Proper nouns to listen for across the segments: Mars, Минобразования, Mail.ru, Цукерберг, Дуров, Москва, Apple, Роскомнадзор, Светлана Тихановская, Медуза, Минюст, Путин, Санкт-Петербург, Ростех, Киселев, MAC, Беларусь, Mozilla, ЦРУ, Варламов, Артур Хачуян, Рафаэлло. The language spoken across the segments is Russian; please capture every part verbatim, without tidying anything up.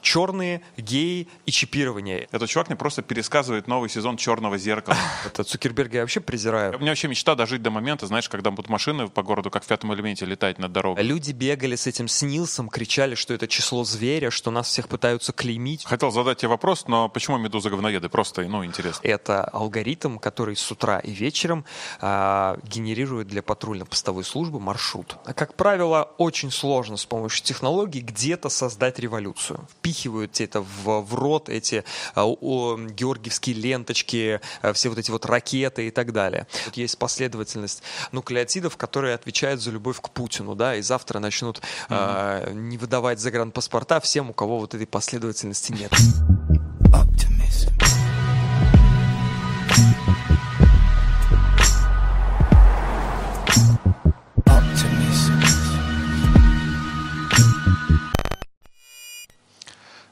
Черные, геи и чипирование. Этот чувак мне просто пересказывает новый сезон «Черного зеркала». Это Цукерберга я вообще презираю. У меня вообще мечта дожить до момента, знаешь, когда будут машины по городу, как в «Пятом элементе», летать над дорогой. Люди бегали с этим, с Нилсом, кричали, что это число зверя, что нас всех пытаются клеймить. Хотел задать тебе вопрос, но почему «Медуза» говноеды? Просто, ну, интересно. Это алгоритм, который с утра и вечером э, генерирует для патрульно-постовой службы маршрут. Как правило, очень сложно с помощью технологий где-то создать революцию. Впихивают тебе это в, в рот, эти о, о, георгиевские ленточки, все вот эти вот ракеты и так далее. Тут есть последовательность нуклеотидов, которые отвечают за любовь к Путину, да, и завтра начнут mm-hmm. э, не выдавать загранпаспорта всем, у кого вот этой последовательности нет. Оптимизм.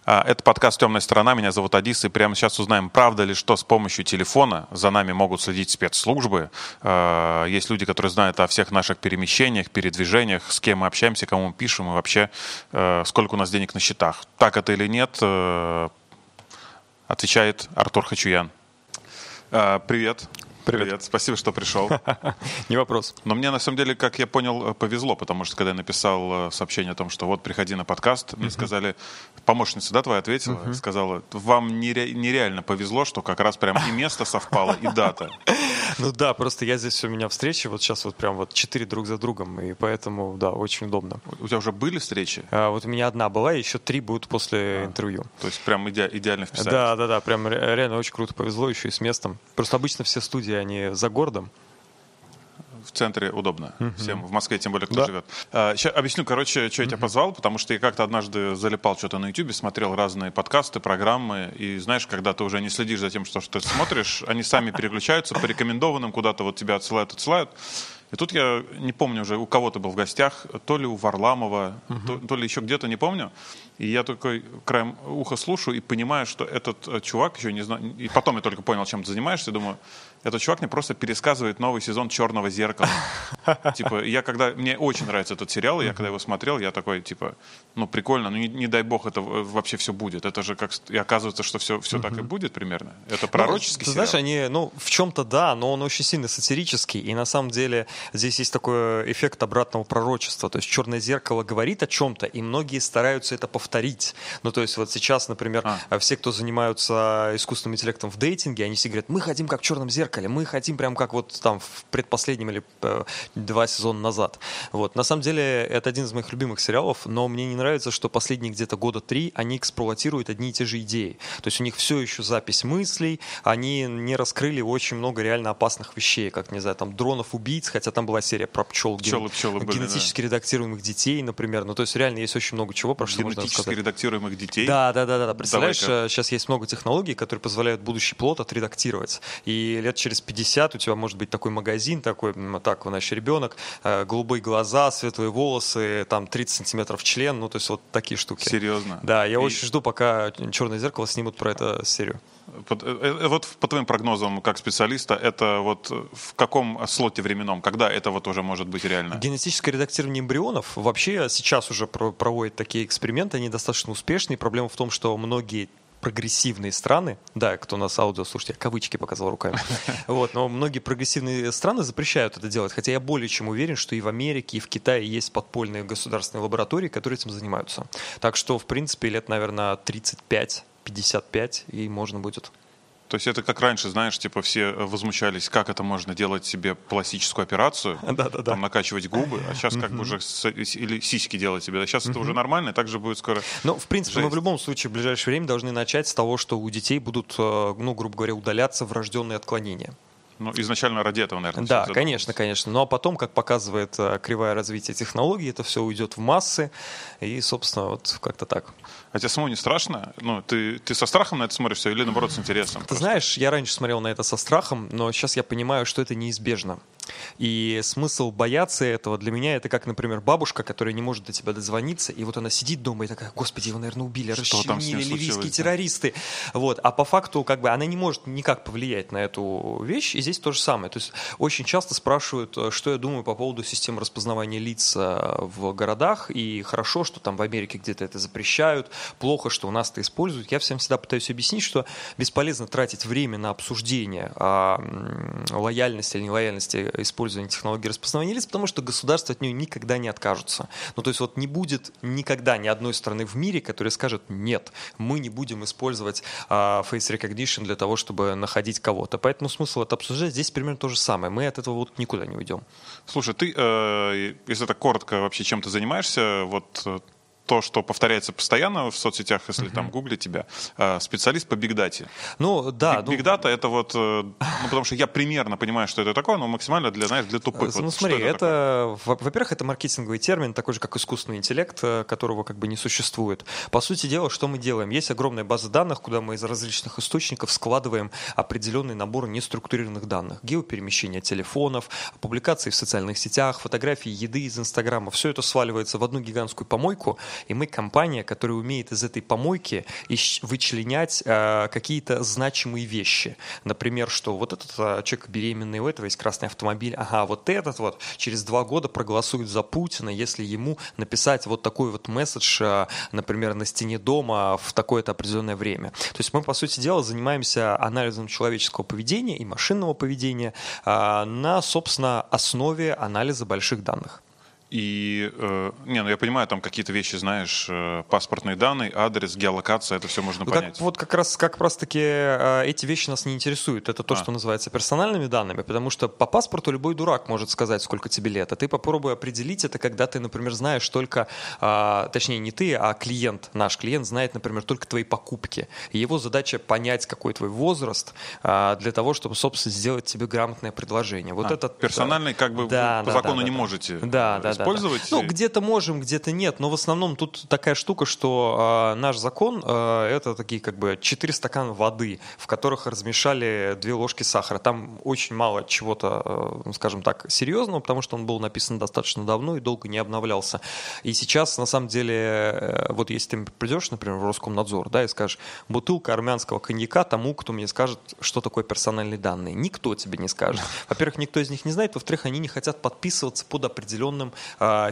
Это подкаст «Темная сторона». Меня зовут Адис, и прямо сейчас узнаем, правда ли, что с помощью телефона за нами могут следить спецслужбы. Есть люди, которые знают о всех наших перемещениях, передвижениях, с кем мы общаемся, кому мы пишем и вообще сколько у нас денег на счетах. Так это или нет, отвечает Артур Хачуян. Привет. Привет. Привет, спасибо, что пришел. Не вопрос. Но мне, на самом деле, как я понял, повезло, потому что, когда я написал сообщение о том, что вот, приходи на подкаст, uh-huh. мне сказали, помощница, да, твоя ответила, uh-huh. сказала, вам нере- нереально повезло, что как раз прям и место совпало, и дата. Ну да, просто я здесь, у меня встречи, вот сейчас вот прям вот четыре друг за другом, и поэтому, да, очень удобно. У тебя уже были встречи? А, вот у меня одна была, и еще три будут после а, интервью. То есть прям иде- идеально вписались? Да, да, да, прям реально очень круто повезло, еще и с местом. Просто обычно все студии, они за городом. В центре удобно. Uh-huh. Всем в Москве, тем более, кто да. живет. А, сейчас объясню, короче, что я uh-huh. тебя позвал, потому что я как-то однажды залипал что-то на Ютубе, смотрел разные подкасты, программы, и знаешь, когда ты уже не следишь за тем, что, что ты смотришь, они сами переключаются по рекомендованным, куда-то вот тебя отсылают, отсылают. И тут я не помню уже, у кого-то был в гостях, то ли у Варламова, uh-huh. то, то ли еще где-то, не помню. И я такой краем уха слушаю и понимаю, что этот чувак еще не знаю. И потом я только понял, чем ты занимаешься, и думаю, этот чувак мне просто пересказывает новый сезон «Черного зеркала». Типа, я когда... Мне очень нравится этот сериал, и я когда его смотрел, я такой, типа, ну прикольно, ну не, не дай бог это вообще все будет. Это же как... И оказывается, что все, все так и будет примерно. Это пророческий сериал. Ты знаешь, они, ну в чем-то да, но он очень сильно сатирический, и на самом деле... Здесь есть такой эффект обратного пророчества. То есть «Черное зеркало» говорит о чем-то, и многие стараются это повторить. Ну, то есть вот сейчас, например, а. все, кто занимаются искусственным интеллектом в дейтинге, они все говорят, мы хотим как в «Черном зеркале», мы хотим прям как вот там в предпоследнем или э, два сезона назад. Вот. На самом деле это один из моих любимых сериалов, но мне не нравится, что последние где-то года три они эксплуатируют одни и те же идеи. То есть у них все еще запись мыслей, они не раскрыли очень много реально опасных вещей, как, не знаю, там дронов-убийц, хотя там была серия про пчел, пчелы, ген... пчелы были, генетически да. редактируемых детей, например. Ну, то есть реально есть очень много чего, про что можно рассказать. Генетически редактируемых детей? Да, да, да, да. Представляешь, давай-ка. Сейчас есть много технологий, которые позволяют будущий плод отредактировать. И лет через пятьдесят у тебя может быть такой магазин, такой, так, значит, ребенок, голубые глаза, светлые волосы, там тридцать сантиметров член, ну, то есть вот такие штуки. Серьезно? Да, я и... очень жду, пока «Черное зеркало» снимут про эту серию. Вот по твоим прогнозам, как специалиста, это вот в каком слоте временном, когда это вот уже может быть реально? Генетическое редактирование эмбрионов вообще сейчас уже проводят такие эксперименты, они достаточно успешные. Проблема в том, что многие прогрессивные страны, да, кто нас аудио слушает, я кавычки показал руками, вот, но многие прогрессивные страны запрещают это делать, хотя я более чем уверен, что и в Америке, и в Китае есть подпольные государственные лаборатории, которые этим занимаются. Так что, в принципе, лет, наверное, тридцать пять пятьдесят пять, и можно будет. То есть это как раньше, знаешь, типа все возмущались, как это можно делать себе пластическую операцию, там накачивать губы, а сейчас как бы уже или сиськи делать себе. Сейчас это уже нормально, и так же будет скоро. Ну, в принципе, мы в любом случае в ближайшее время должны начать с того, что у детей будут, ну, грубо говоря, удаляться врожденные отклонения. Ну, изначально ради этого, наверное. Да, конечно, конечно. Ну, а потом, как показывает кривая развития технологий, это все уйдет в массы, и, собственно, вот как-то так. А тебе самому не страшно? Ну, ты, ты со страхом на это смотришь все или, наоборот, с интересом? Ты просто? Знаешь, я раньше смотрел на это со страхом, но сейчас я понимаю, что это неизбежно. И смысл бояться этого для меня — это как, например, бабушка, которая не может до тебя дозвониться, и вот она сидит дома и такая, господи, его, наверное, убили, расчленили ливийские террористы. Вот. А по факту, как бы, она не может никак повлиять на эту вещь, и здесь здесь то же самое. То есть очень часто спрашивают, что я думаю по поводу системы распознавания лиц в городах, и хорошо, что там в Америке где-то это запрещают, плохо, что у нас это используют. Я всем всегда пытаюсь объяснить, что бесполезно тратить время на обсуждение лояльности или нелояльности использования технологии распознавания лиц, потому что государство от нее никогда не откажется. Ну, то есть вот не будет никогда ни одной страны в мире, которая скажет: нет, мы не будем использовать face recognition для того, чтобы находить кого-то. Поэтому смысл это обсуждать. Здесь примерно то же самое. Мы от этого вот никуда не уйдем. Слушай, ты, э, если так коротко вообще, чем ты занимаешься, вот то, что повторяется постоянно в соцсетях, если uh-huh. там гугли тебя, э, специалист по бигдате. Ну да. Бигдата ну... это вот, э, ну, потому что я примерно понимаю, что это такое, но максимально для, знаешь, для тупых. Ну вот, смотри, это, это во-первых, это маркетинговый термин, такой же, как искусственный интеллект, которого как бы не существует. По сути дела, что мы делаем? Есть огромная база данных, куда мы из различных источников складываем определенный набор неструктурированных данных. Геоперемещение телефонов, публикации в социальных сетях, фотографии еды из Инстаграма. Все это сваливается в одну гигантскую помойку. И мы компания, которая умеет из этой помойки вычленять э, какие-то значимые вещи. Например, что вот этот э, человек беременный, у этого есть красный автомобиль. Ага, вот этот вот через два года проголосует за Путина, если ему написать вот такой вот месседж, э, например, на стене дома в такое-то определенное время. То есть мы, по сути дела, занимаемся анализом человеческого поведения и машинного поведения э, на, собственно, основе анализа больших данных. И, э, не, ну я понимаю, там какие-то вещи, знаешь, э, паспортные данные, адрес, геолокация, это все можно ну, понять. Как, вот как раз, как раз таки э, эти вещи нас не интересуют. Это то, а. что называется персональными данными, потому что по паспорту любой дурак может сказать, сколько тебе лет. А ты попробуй определить это, когда ты, например, знаешь только, э, точнее не ты, а клиент, наш клиент знает, например, только твои покупки. И его задача понять, какой твой возраст, э, для того, чтобы, собственно, сделать тебе грамотное предложение. Вот а, этот, персональный, как бы, да, вы, да, по закону да, да, не да. можете да, да, да. Ну, где-то можем, где-то нет, но в основном тут такая штука, что э, наш закон э, это такие как бы четыре стакана воды, в которых размешали две ложки сахара. Там очень мало чего-то, э, скажем так, серьезного, потому что он был написан достаточно давно и долго не обновлялся. И сейчас, на самом деле, э, вот если ты придешь, например, в Роскомнадзор, да, и скажешь: бутылка армянского коньяка тому, кто мне скажет, что такое персональные данные. Никто тебе не скажет. Во-первых, никто из них не знает, во-вторых, они не хотят подписываться под определенным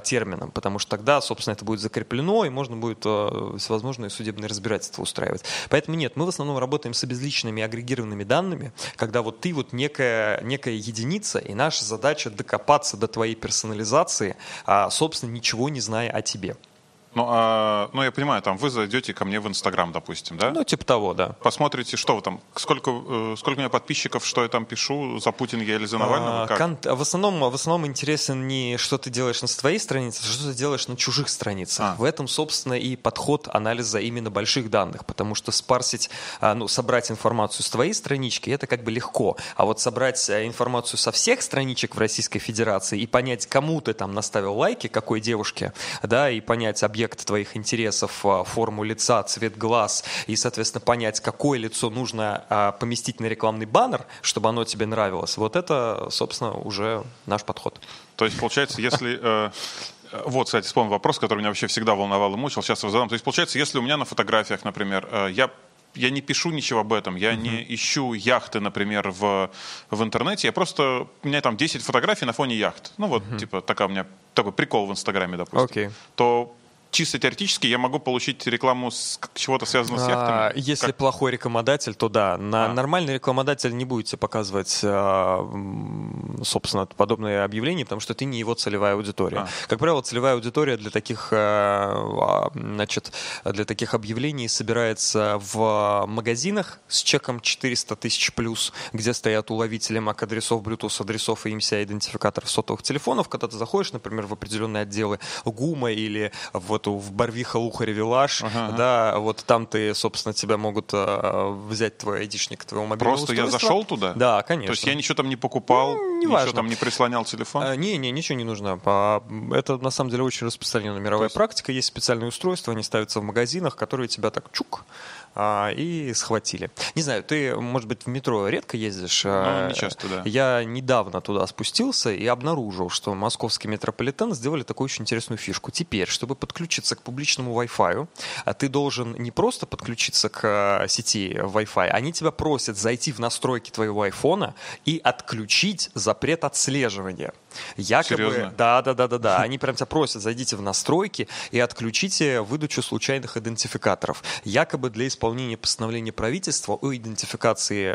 термином, потому что тогда, собственно, это будет закреплено, и можно будет всевозможные судебные разбирательства устраивать. Поэтому нет, мы в основном работаем с безличными агрегированными данными, когда вот ты вот некая, некая единица, и наша задача докопаться до твоей персонализации, собственно, ничего не зная о тебе. Ну, а, ну, я понимаю, там вы зайдете ко мне в Инстаграм, допустим, да? Ну, типа того, да. Посмотрите, что вы там, сколько, сколько у меня подписчиков, что я там пишу, за Путина я или за Навального, а, как? Кон- в, основном, в основном интересен не что ты делаешь на своей странице, а что ты делаешь на чужих страницах. А. В этом, собственно, и подход анализа именно больших данных, потому что спарсить, ну, собрать информацию с твоей странички, это как бы легко, а вот собрать информацию со всех страничек в Российской Федерации и понять, кому ты там наставил лайки, какой девушке, да, и понять объект твоих интересов, форму лица, цвет глаз и, соответственно, понять, какое лицо нужно поместить на рекламный баннер, чтобы оно тебе нравилось. Вот это, собственно, уже наш подход. То есть, получается, если... Вот, кстати, вспомнил вопрос, который меня вообще всегда волновал и мучил. Сейчас его задам. То есть, получается, если у меня на фотографиях, например, я... Я не пишу ничего об этом, я uh-huh. не ищу яхты, например, в, в интернете. Я просто, у меня там десять фотографий на фоне яхт. Ну вот, uh-huh. типа, такая у меня, такой прикол в Инстаграме, допустим. Okay. То чисто теоретически я могу получить рекламу с чего-то связанного с яхтами. Если как... плохой рекламодатель, то да. На, а. Нормальный рекламодатель не будет тебе показывать, собственно, подобные объявления, потому что ты не его целевая аудитория. А. Как правило, целевая аудитория для таких, значит, для таких объявлений собирается в магазинах с чеком четыреста тысяч плюс, где стоят уловители MAC-адресов, Bluetooth-адресов и эм си ай-идентификаторов сотовых телефонов. Когда ты заходишь, например, в определенные отделы ГУМа или в эту, в Барвиха-Лухарь-Вилаж, ага. да, вот там ты, собственно, тебя могут э, взять твой айдишник, твоего мобильного Просто устройства. Я зашел туда? Да, конечно. То есть я ничего там не покупал? не важно. Ничего там не прислонял телефон? А, не, не, ничего не нужно. Это на самом деле очень распространенная мировая есть... практика. Есть специальные устройства, они ставятся в магазинах, которые тебя так чук а, и схватили. Не знаю, ты, может быть, в метро редко ездишь? Ну, не часто, да. Я недавно туда спустился и обнаружил, что московский метрополитен сделали такую очень интересную фишку. Теперь, чтобы подключиться к публичному Wi-Fi, ты должен не просто подключиться к сети Wi-Fi, они тебя просят зайти в настройки твоего айфона и отключить запрет отслеживания. Якобы, серьезно? Да, да, да, да, да. Они прям тебя просят, зайдите в настройки и отключите выдачу случайных идентификаторов. Якобы для исполнения постановления правительства о идентификации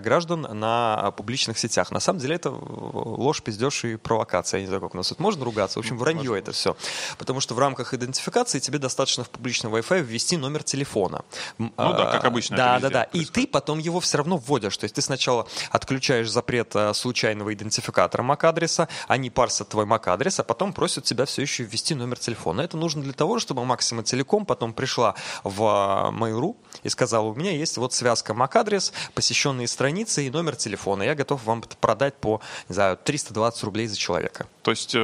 граждан на публичных сетях. На самом деле это ложь, пиздеж и провокация. Я не знаю, как у нас тут можно ругаться. В общем, вранье это все. Потому что в рамках идентификации тебе достаточно в публичном Wi-Fi ввести номер телефона. Ну да, как обычно. Да, да, да. И ты потом его все равно вводишь. То есть ты сначала отключаешь запрет случайного идентификатора MAC-адреса, они парсят твой MAC-адрес, а потом просят тебя все еще ввести номер телефона. Это нужно для того, чтобы Maxima Telecom потом пришла в Mail.ru и сказала, у меня есть вот связка MAC-адрес, посещенные страницы и номер телефона. Я готов вам продать по, не знаю, триста двадцать рублей за человека. То есть э,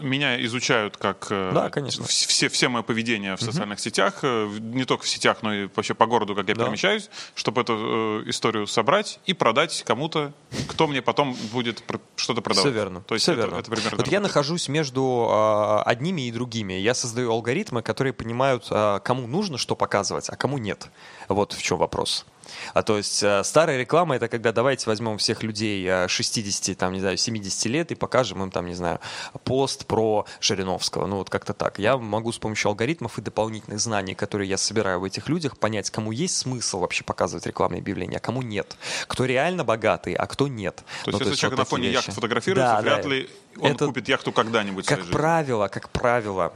меня изучают как э, да, конечно. Все, все мое поведение в социальных mm-hmm. сетях, не только в сетях, но и вообще по городу, как я да. перемещаюсь, чтобы эту э, историю собрать и продать кому-то, кто мне потом будет что-то продавать. Все верно. То есть Все это, верно. Это, это примерно вот я нахожусь между э, одними и другими. Я создаю алгоритмы, которые понимают, э, кому нужно что показывать, а кому нет. Вот в чем вопрос. А то есть старая реклама — это когда давайте возьмем всех людей шестидесяти, там, не знаю, семидесяти лет и покажем им, там, не знаю, пост про Жириновского. Ну вот как-то так. Я могу с помощью алгоритмов и дополнительных знаний, которые я собираю в этих людях, понять, кому есть смысл вообще показывать рекламные объявления, а кому нет. Кто реально богатый, а кто нет. То есть ну, если то есть человек вот на фоне яхты фотографируется, да, вряд да, ли он это, купит яхту когда-нибудь. Как правило, как правило,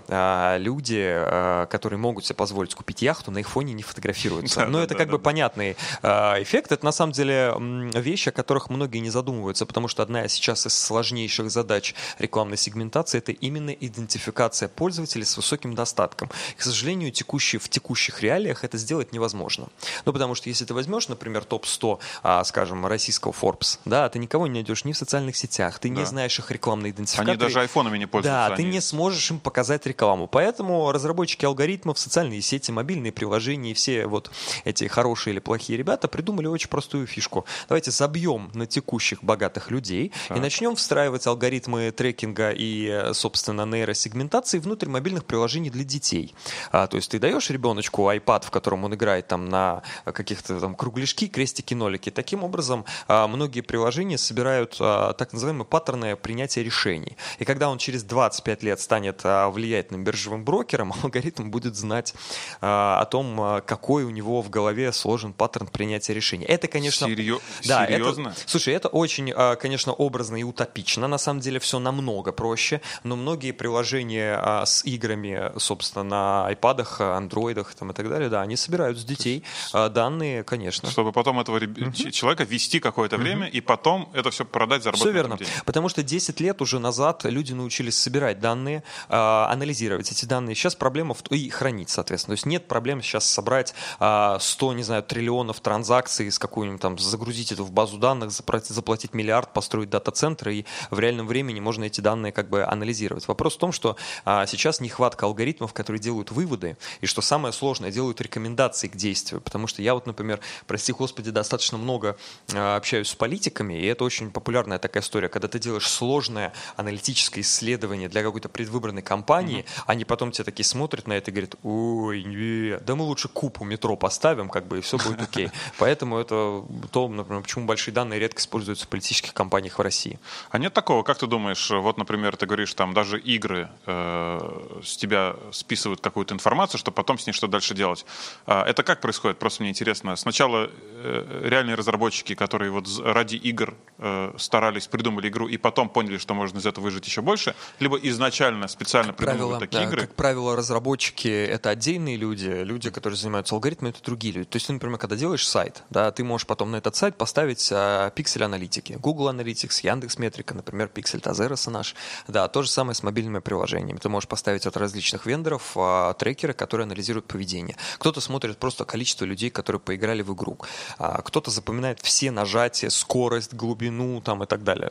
люди, которые могут себе позволить купить яхту, на их фоне не фотографируются. Но это как бы понятный эффект. Это на самом деле вещи, о которых многие не задумываются, потому что одна сейчас из сложнейших задач рекламной сегментации — это именно идентификация пользователей с высоким достатком. К сожалению, текущие, в текущих реалиях это сделать невозможно. Ну, потому что если ты возьмешь, например, топ сто, скажем, российского Forbes, да, ты никого не найдешь ни в социальных сетях, ты не да. знаешь их рекламные идентификаторы. Они даже айфонами не пользуются. Да, ты они... не сможешь им показать рекламу. Поэтому разработчики алгоритмов, социальные сети, мобильные приложения и все вот эти хорошие или плохие ребята придумали очень простую фишку. Давайте забьем на текущих богатых людей так. и начнем встраивать алгоритмы трекинга и, собственно, нейросегментации внутрь мобильных приложений для детей. А, то есть ты даешь ребеночку iPad, в котором он играет там на каких-то там кругляшки, крестики, нолики. Таким образом, а, многие приложения собирают а, так называемые паттерны принятия решений. И когда он через двадцать пять лет станет а, влиятельным биржевым брокером, алгоритм будет знать а, о том, а, какой у него в голове сложен паттерн принятия решения. Это, конечно... Серьё... Да, серьезно? Это, слушай, это очень, конечно, образно и утопично. На самом деле все намного проще, но многие приложения с играми, собственно, на айпадах, андроидах там, и так далее, да, они собирают с детей есть... данные, конечно. Чтобы потом этого реб... uh-huh. человека вести какое-то время uh-huh. и потом это все продать, заработать. Все верно. Потому что десять лет уже назад люди научились собирать данные, анализировать эти данные. Сейчас проблема в... и хранить, соответственно. То есть нет проблем сейчас собрать сто, не знаю, триллионов транзакций с какой-нибудь там, загрузить это в базу данных, заплатить миллиард, построить дата-центры, и в реальном времени можно эти данные как бы анализировать. Вопрос в том, что а, сейчас нехватка алгоритмов, которые делают выводы, и что самое сложное, делают рекомендации к действию, потому что я вот, например, прости господи, достаточно много а, общаюсь с политиками, и это очень популярная такая история, когда ты делаешь сложное аналитическое исследование для какой-то предвыборной кампании, mm-hmm. они потом тебе такие смотрят на это и говорят, ой, не, да мы лучше куб у метро поставим, как бы, и все будет окей. Поэтому это то, например, почему большие данные редко используются в политических кампаниях в России. А нет такого, как ты думаешь, вот, например, ты говоришь, там даже игры э, с тебя списывают какую-то информацию, чтобы потом с ней что дальше делать. А это как происходит? Просто мне интересно. Сначала э, реальные разработчики, которые вот ради игр э, старались, придумали игру и потом поняли, что можно из этого выжить еще больше, либо изначально специально придумывают такие да, игры. Как правило, разработчики — это отдельные люди, люди, которые занимаются алгоритмами, это другие люди. То есть, например, когда делаешь сайт, да, ты можешь потом на этот сайт поставить а, пиксель аналитики. Google Analytics, Яндекс.Метрика, например, пиксель Тазероса наш. Да, то же самое с мобильными приложениями. Ты можешь поставить от различных вендоров а, трекеры, которые анализируют поведение. Кто-то смотрит просто количество людей, которые поиграли в игру. А, кто-то запоминает все нажатия, скорость, глубину там, и так далее.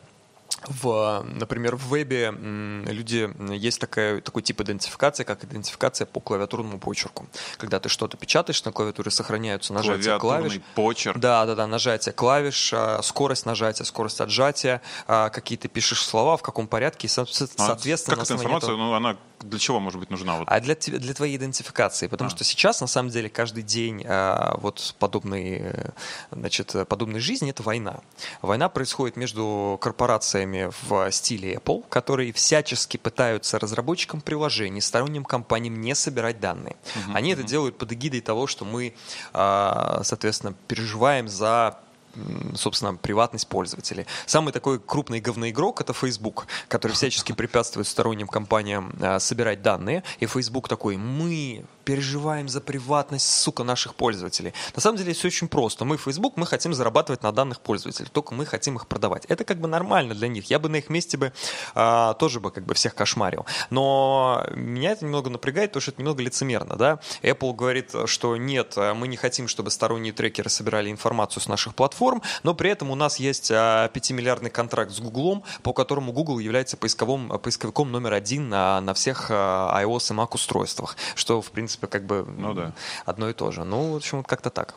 В, например, в вебе люди, есть такая, такой тип идентификации, как идентификация по клавиатурному почерку. Когда ты что-то печатаешь, на клавиатуре сохраняются нажатия клавиш. Почерк. Да, да, да, нажатие клавиш, скорость нажатия, скорость отжатия, какие ты пишешь слова, в каком порядке, и, соответственно... А как эта информация, этого... ну, она для чего может быть нужна? Вот? А для, для твоей идентификации, потому а. что сейчас, на самом деле, каждый день вот подобной, значит, подобной жизни — это война. Война происходит между корпорациями в стиле Apple, которые всячески пытаются разработчикам приложений, сторонним компаниям не собирать данные. Uh-huh, Они uh-huh. это делают под эгидой того, что мы, соответственно, переживаем за... собственно, приватность пользователей. Самый такой крупный говноигрок — это Facebook, который всячески препятствует сторонним компаниям а, собирать данные. И Facebook такой: мы переживаем за приватность, сука, наших пользователей. На самом деле все очень просто. Мы Facebook, мы хотим зарабатывать на данных пользователей, только мы хотим их продавать. Это как бы нормально для них. Я бы на их месте бы а, тоже бы как бы всех кошмарил. Но меня это немного напрягает, потому что это немного лицемерно. Да? Apple говорит, что нет, мы не хотим, чтобы сторонние трекеры собирали информацию с наших платформ, но при этом у нас есть пятимиллиардный контракт с Гуглом, по которому Google является поисковым, поисковиком номер один на, на всех iOS и Mac устройствах, что, в принципе, как бы ну, да. одно и то же. Ну, в общем, как-то так.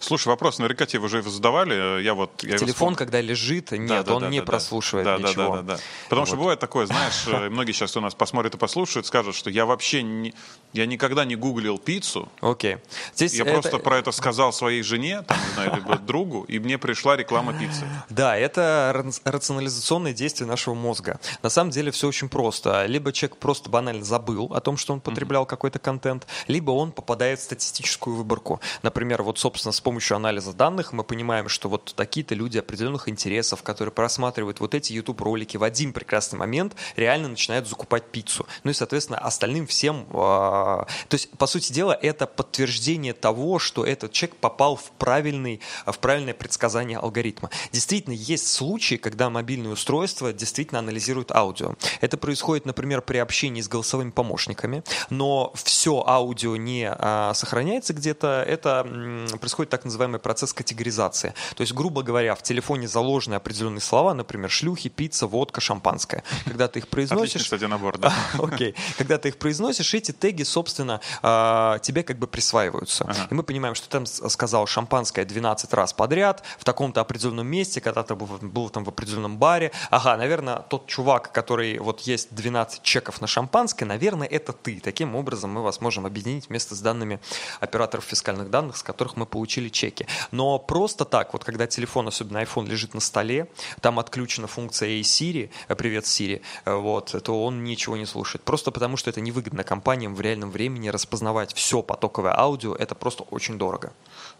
Слушай, вопрос, наверняка тебе уже его задавали. Я вот, я Телефон, его когда лежит, нет, да, да, он да, не да, прослушивает да, ничего. Да, да, да, да. Потому вот. что бывает такое, знаешь, многие сейчас, кто нас посмотрит и послушает, скажут, что я вообще не, я никогда не гуглил пиццу. Окей. Здесь я это... просто про это сказал своей жене, там, не знаю, либо другу, и мне пришла реклама пиццы. Да, это рационализационное действие нашего мозга. На самом деле все очень просто. Либо человек просто банально забыл о том, что он потреблял mm-hmm. какой-то контент, либо он попадает в статистическую выборку. Например, вот, собственно, с С помощью анализа данных мы понимаем, что вот такие-то люди определенных интересов, которые просматривают вот эти YouTube-ролики, в один прекрасный момент реально начинают закупать пиццу. Ну и, соответственно, остальным всем... То есть, по сути дела, это подтверждение того, что этот человек попал в, правильный, в правильное предсказание алгоритма. Действительно, есть случаи, когда мобильные устройства действительно анализируют аудио. Это происходит, например, при общении с голосовыми помощниками, но все аудио не сохраняется где-то. Это происходит так называемый процесс категоризации. То есть, грубо говоря, в телефоне заложены определенные слова, например, шлюхи, пицца, водка, шампанское. Когда ты их произносишь... Отличный, кстати, набор, да. Окей. Когда ты их произносишь, эти теги, собственно, тебе как бы присваиваются. Ага. И мы понимаем, что ты там сказал шампанское двенадцать раз подряд, в таком-то определенном месте, когда ты был там в определенном баре. Ага, наверное, тот чувак, который вот есть двенадцать чеков на шампанское, наверное, это ты. Таким образом мы вас можем объединить вместе с данными операторов фискальных данных, с которых мы получили чеки. Но просто так, вот когда телефон, особенно iPhone, лежит на столе, там отключена функция «Эй, Siri», «Привет, Siri», вот, то он ничего не слушает. Просто потому, что это невыгодно компаниям в реальном времени распознавать все потоковое аудио, это просто очень дорого.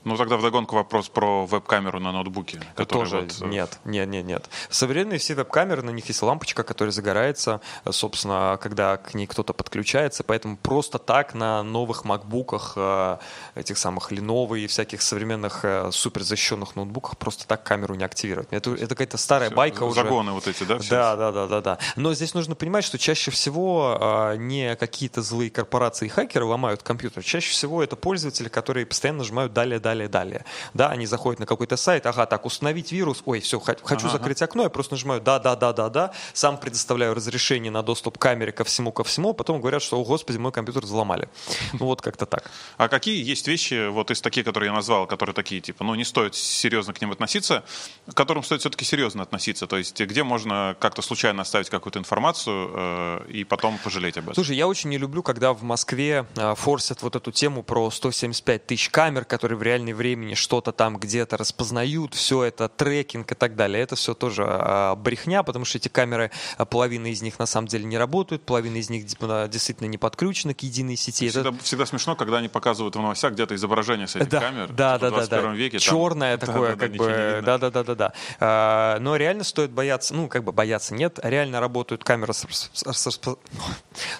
Ну тогда вдогонку вопрос про веб-камеру на ноутбуке. Тоже вот... нет, нет, нет, нет. Современные все веб-камеры, на них есть лампочка, которая загорается, собственно, когда к ней кто-то подключается, поэтому просто так на новых макбуках, этих самых Lenovo и всяких современных э, суперзащищенных ноутбуках просто так камеру не активировать. Это, это какая-то старая все, байка уже. Загоны вот эти, да? Да, да, да, да, да. Но здесь нужно понимать, что чаще всего э, не какие-то злые корпорации и хакеры ломают компьютер. Чаще всего это пользователи, которые постоянно нажимают «далее, далее, далее». Да, они заходят на какой-то сайт, ага, так, установить вирус, ой, все, хочу ага. закрыть окно, я просто нажимаю «да, да, да, да, да», сам предоставляю разрешение на доступ к камере ко всему, ко всему, потом говорят, что, о, господи, мой компьютер взломали. Ну вот как-то так. А какие есть вещи, вот из таких, которые я назвал, которые такие, типа, ну, не стоит серьезно к ним относиться, к которым стоит все-таки серьезно относиться, то есть где можно как-то случайно оставить какую-то информацию э, и потом пожалеть об этом? Слушай, я очень не люблю, когда в Москве э, форсят вот эту тему про сто семьдесят пять тысяч камер, которые в реальном реальном времени что-то там где-то распознают, все это трекинг и так далее. Это все тоже а, брехня, потому что эти камеры, а, половина из них на самом деле не работают, половина из них а, действительно не подключена к единой сети. Всегда, это... всегда смешно, когда они показывают в новостях где-то изображение с этих да, камер. Да, да, да, да. Веке, черное там... такое, да, как да, бы. Да, да, да, да, да. А, но реально стоит бояться, ну как бы бояться нет, реально работают камеры с, с,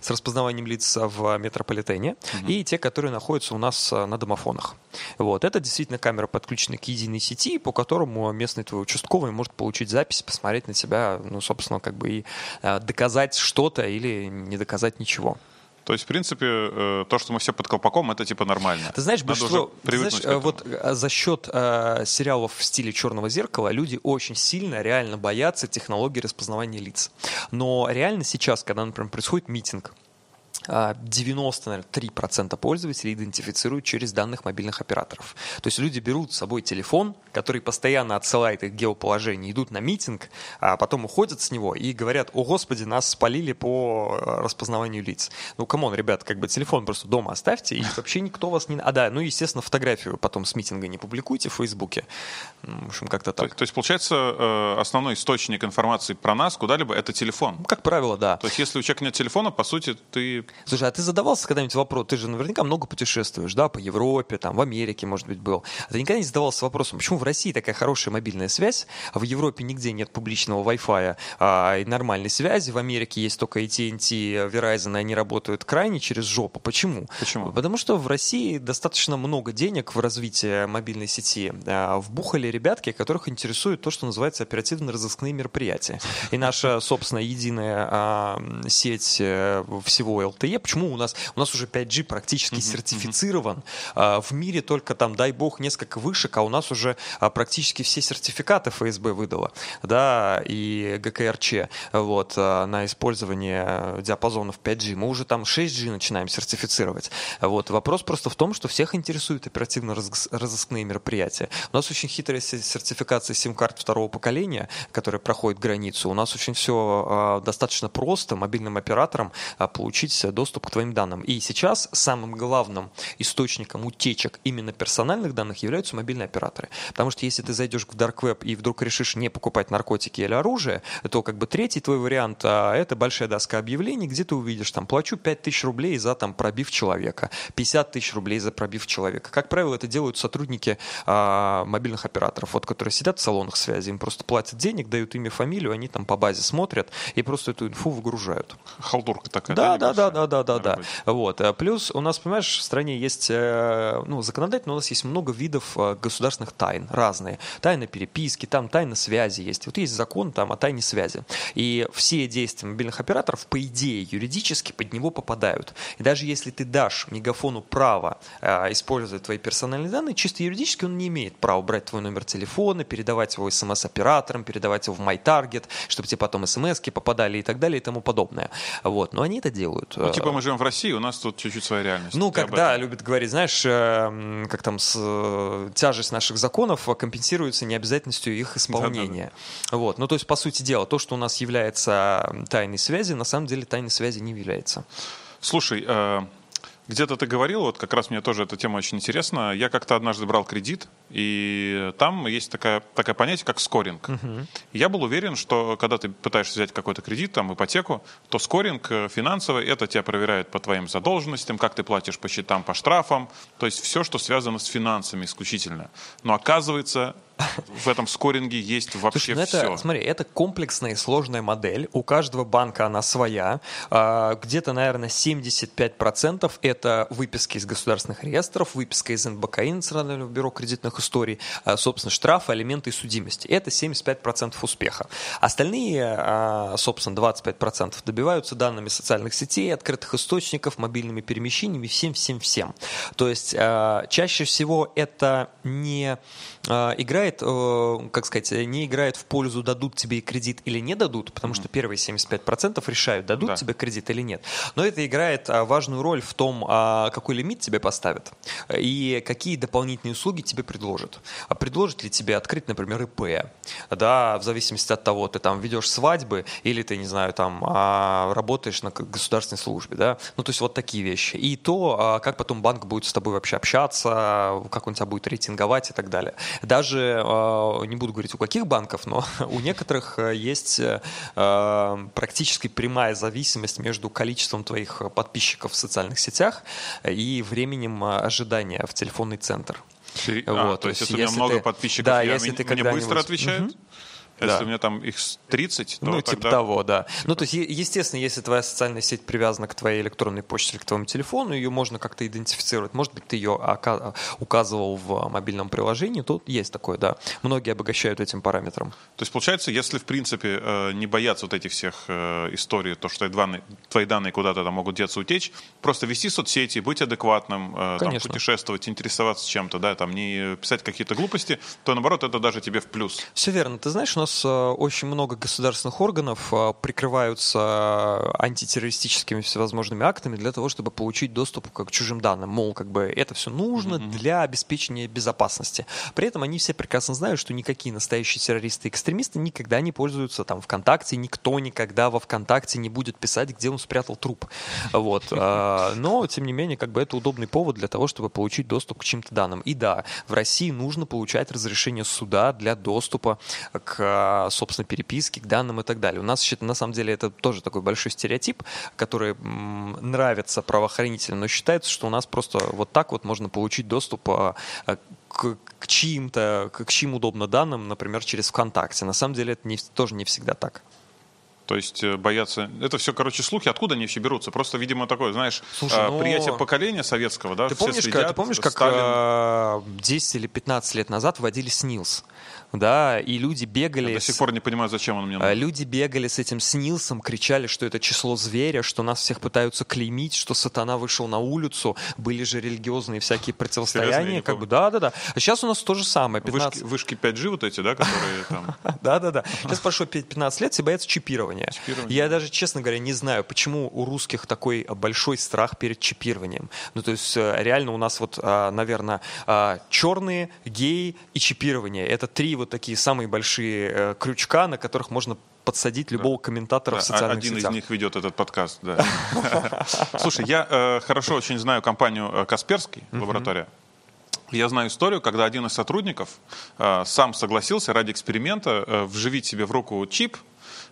с распознаванием лиц в метрополитене угу. и те, которые находятся у нас на домофонах. Вот. Это действительно камера подключена к единой сети, по которому местный твой участковый может получить запись, посмотреть на тебя, ну, собственно, как бы и доказать что-то или не доказать ничего. То есть, в принципе, то, что мы все под колпаком, это типа нормально. Ты знаешь, большинство, ты знаешь вот за счет э, сериалов в стиле «Черного зеркала» люди очень сильно реально боятся технологии распознавания лиц. Но реально сейчас, когда, например, происходит митинг, девяносто три процента пользователей идентифицируют через данных мобильных операторов. То есть люди берут с собой телефон, который постоянно отсылает их геоположение, идут на митинг, а потом уходят с него и говорят: «О, Господи, нас спалили по распознаванию лиц». Ну, камон, ребят, как бы телефон просто дома оставьте, и вообще никто вас не... А, да, ну, естественно, фотографию потом с митинга не публикуйте в Фейсбуке. В общем, как-то так. То, то есть, получается, основной источник информации про нас куда-либо — это телефон? Ну, как правило, да. То есть, если у человека нет телефона, по сути, ты... Слушай, а ты задавался когда-нибудь вопрос? Ты же наверняка много путешествуешь, да, по Европе, там, в Америке, может быть, был. А ты никогда не задавался вопросом, почему в России такая хорошая мобильная связь, а в Европе нигде нет публичного Wi-Fi а, и нормальной связи, в Америке есть только эй ти энд ти, Verizon, и они работают крайне через жопу. Почему? Почему? Потому что в России достаточно много денег в развитии мобильной сети. А, вбухали ребятки, которых интересует то, что называется оперативно-розыскные мероприятия. И наша, собственно, единая а, сеть всего эл ти и. Почему у нас, у нас уже пять джи практически uh-huh, сертифицирован, uh-huh. в мире только там, дай бог, несколько вышек, а у нас уже практически все сертификаты эф эс бэ выдало, да, и гэ ка эр че, вот, на использование диапазонов пять джи. Мы уже там шесть джи начинаем сертифицировать. Вот, вопрос просто в том, что всех интересуют оперативно-розыскные мероприятия. У нас очень хитрая сертификация сим-карт второго поколения, которая проходит границу. У нас очень все достаточно просто мобильным операторам получить доступ к твоим данным. И сейчас самым главным источником утечек именно персональных данных являются мобильные операторы. Потому что если ты зайдешь в dark web и вдруг решишь не покупать наркотики или оружие, то как бы третий твой вариант а, — это большая доска объявлений, где ты увидишь, там, плачу пять тысяч рублей за там, пробив человека, пятьдесят тысяч рублей за пробив человека. Как правило, это делают сотрудники а, мобильных операторов, вот, которые сидят в салонах связи, им просто платят денег, дают имя, фамилию, они там по базе смотрят и просто эту инфу выгружают. Халтурка такая. Да, да, да. Да, да, да, да. Вот. Плюс у нас, понимаешь, в стране есть, ну, законодательно у нас есть много видов государственных тайн, разные. Тайна переписки, там тайна связи есть. Вот есть закон там о тайне связи. И все действия мобильных операторов, по идее, юридически под него попадают. И даже если ты дашь мегафону право использовать твои персональные данные, чисто юридически он не имеет права брать твой номер телефона, передавать его эс эм эс-операторам, передавать его в MyTarget, чтобы тебе потом эс эм эски попадали и так далее и тому подобное. Вот. Но они это делают. Ну, типа мы живем в России, у нас тут чуть-чуть своя реальность. Ну, когда любят говорить, знаешь, как там с, тяжесть наших законов компенсируется необязательностью их исполнения. Да-да-да. Вот. Ну, то есть, по сути дела, то, что у нас является тайной связи, на самом деле тайной связи не является. Слушай, где-то ты говорил, вот как раз мне тоже эта тема очень интересна. Я как-то однажды брал кредит, и там есть такая, такое понятие, как скоринг. Uh-huh. Я был уверен, что когда ты пытаешься взять какой-то кредит, там, ипотеку, то скоринг финансовый, это тебя проверяют по твоим задолженностям, как ты платишь по счетам, по штрафам, то есть все, что связано с финансами исключительно. Но оказывается... В этом скоринге есть вообще Слушай, все. Это, смотри, это комплексная и сложная модель. У каждого банка она своя. Где-то, наверное, семьдесят пять процентов это выписки из государственных реестров, выписка из эн бэ ка, Национального бюро кредитных историй, собственно, штрафы, алименты и судимости. Это семьдесят пять процентов успеха. Остальные, собственно, двадцать пять процентов добиваются данными социальных сетей, открытых источников, мобильными перемещениями, всем-всем-всем. То есть чаще всего это не... играет, как сказать, не играет в пользу, дадут тебе кредит или не дадут, потому что первые семьдесят пять процентов решают, дадут да. тебе кредит или нет. Но это играет важную роль в том, какой лимит тебе поставят и какие дополнительные услуги тебе предложат. Предложат ли тебе открыть, например, ИП, да, в зависимости от того, ты там ведешь свадьбы или ты, не знаю, там работаешь на государственной службе, да, ну то есть вот такие вещи. И то, как потом банк будет с тобой вообще общаться, как он тебя будет рейтинговать и так далее. Даже, не буду говорить у каких банков, но у некоторых есть практически прямая зависимость между количеством твоих подписчиков в социальных сетях и временем ожидания в телефонный центр. Ты, вот, а, то, то есть, если у меня много ты, подписчиков, да, я, если ты мне быстро отвечают? Угу. Если да. у меня там их тридцать, то ну, тогда... типа того, да. Типа... Ну, то есть, естественно, если твоя социальная сеть привязана к твоей электронной почте или к твоему телефону, ее можно как-то идентифицировать. Может быть, ты ее указывал в мобильном приложении, тут есть такое, да. Многие обогащают этим параметром. То есть, получается, если, в принципе, не бояться вот этих всех историй, то, что твои данные куда-то там могут деться, утечь, просто вести соцсети, быть адекватным, там, путешествовать, интересоваться чем-то, да, там, не писать какие-то глупости, то, наоборот, это даже тебе в плюс. Все верно. Ты знаешь, у нас очень много государственных органов прикрываются антитеррористическими всевозможными актами для того, чтобы получить доступ к чужим данным. Мол, как бы это все нужно mm-hmm. для обеспечения безопасности. При этом они все прекрасно знают, что никакие настоящие террористы и экстремисты никогда не пользуются там ВКонтакте, никто никогда во ВКонтакте не будет писать, где он спрятал труп. Вот. Но, тем не менее, как бы это удобный повод для того, чтобы получить доступ к чьим-то данным. И да, в России нужно получать разрешение суда для доступа к собственно, переписки, к данным и так далее. У нас, на самом деле, это тоже такой большой стереотип, который нравится правоохранителям, но считается, что у нас просто вот так вот можно получить доступ к, к чьим-то, к чьим удобно данным, например, через ВКонтакте. На самом деле, это не, тоже не всегда так. То есть боятся... Это все, короче, слухи. Откуда они все берутся? Просто, видимо, такое, знаешь, Слушай, ну... приятие поколения советского, да? Ты все помнишь, следят, ты помнишь, как Сталин... десять или пятнадцать лет назад вводили СНИЛС? Да, и люди бегали... Я до сих пор не понимаю, зачем он мне нужен. Люди бегали с этим СНИЛСом, кричали, что это число зверя, что нас всех пытаются клеймить, что сатана вышел на улицу. Были же религиозные всякие противостояния. Как бы, да, да, да. А сейчас у нас то же самое. пятнадцать... Вышки, вышки пять джи вот эти, да, которые там... Да, да, да. Сейчас прошло пятнадцать лет, все боятся чипирования. Я даже, честно говоря, не знаю, почему у русских такой большой страх перед чипированием. Ну, то есть, реально у нас вот, наверное, черные, геи и чипирование. Это три вот такие самые большие э, крючка, на которых можно подсадить любого да. комментатора да, в социальных один сетях. Один из них ведет этот подкаст. Да. Слушай, я э, хорошо очень знаю компанию Касперский, mm-hmm. лаборатория. Я знаю историю, когда один из сотрудников э, сам согласился ради эксперимента э, вживить себе в руку чип,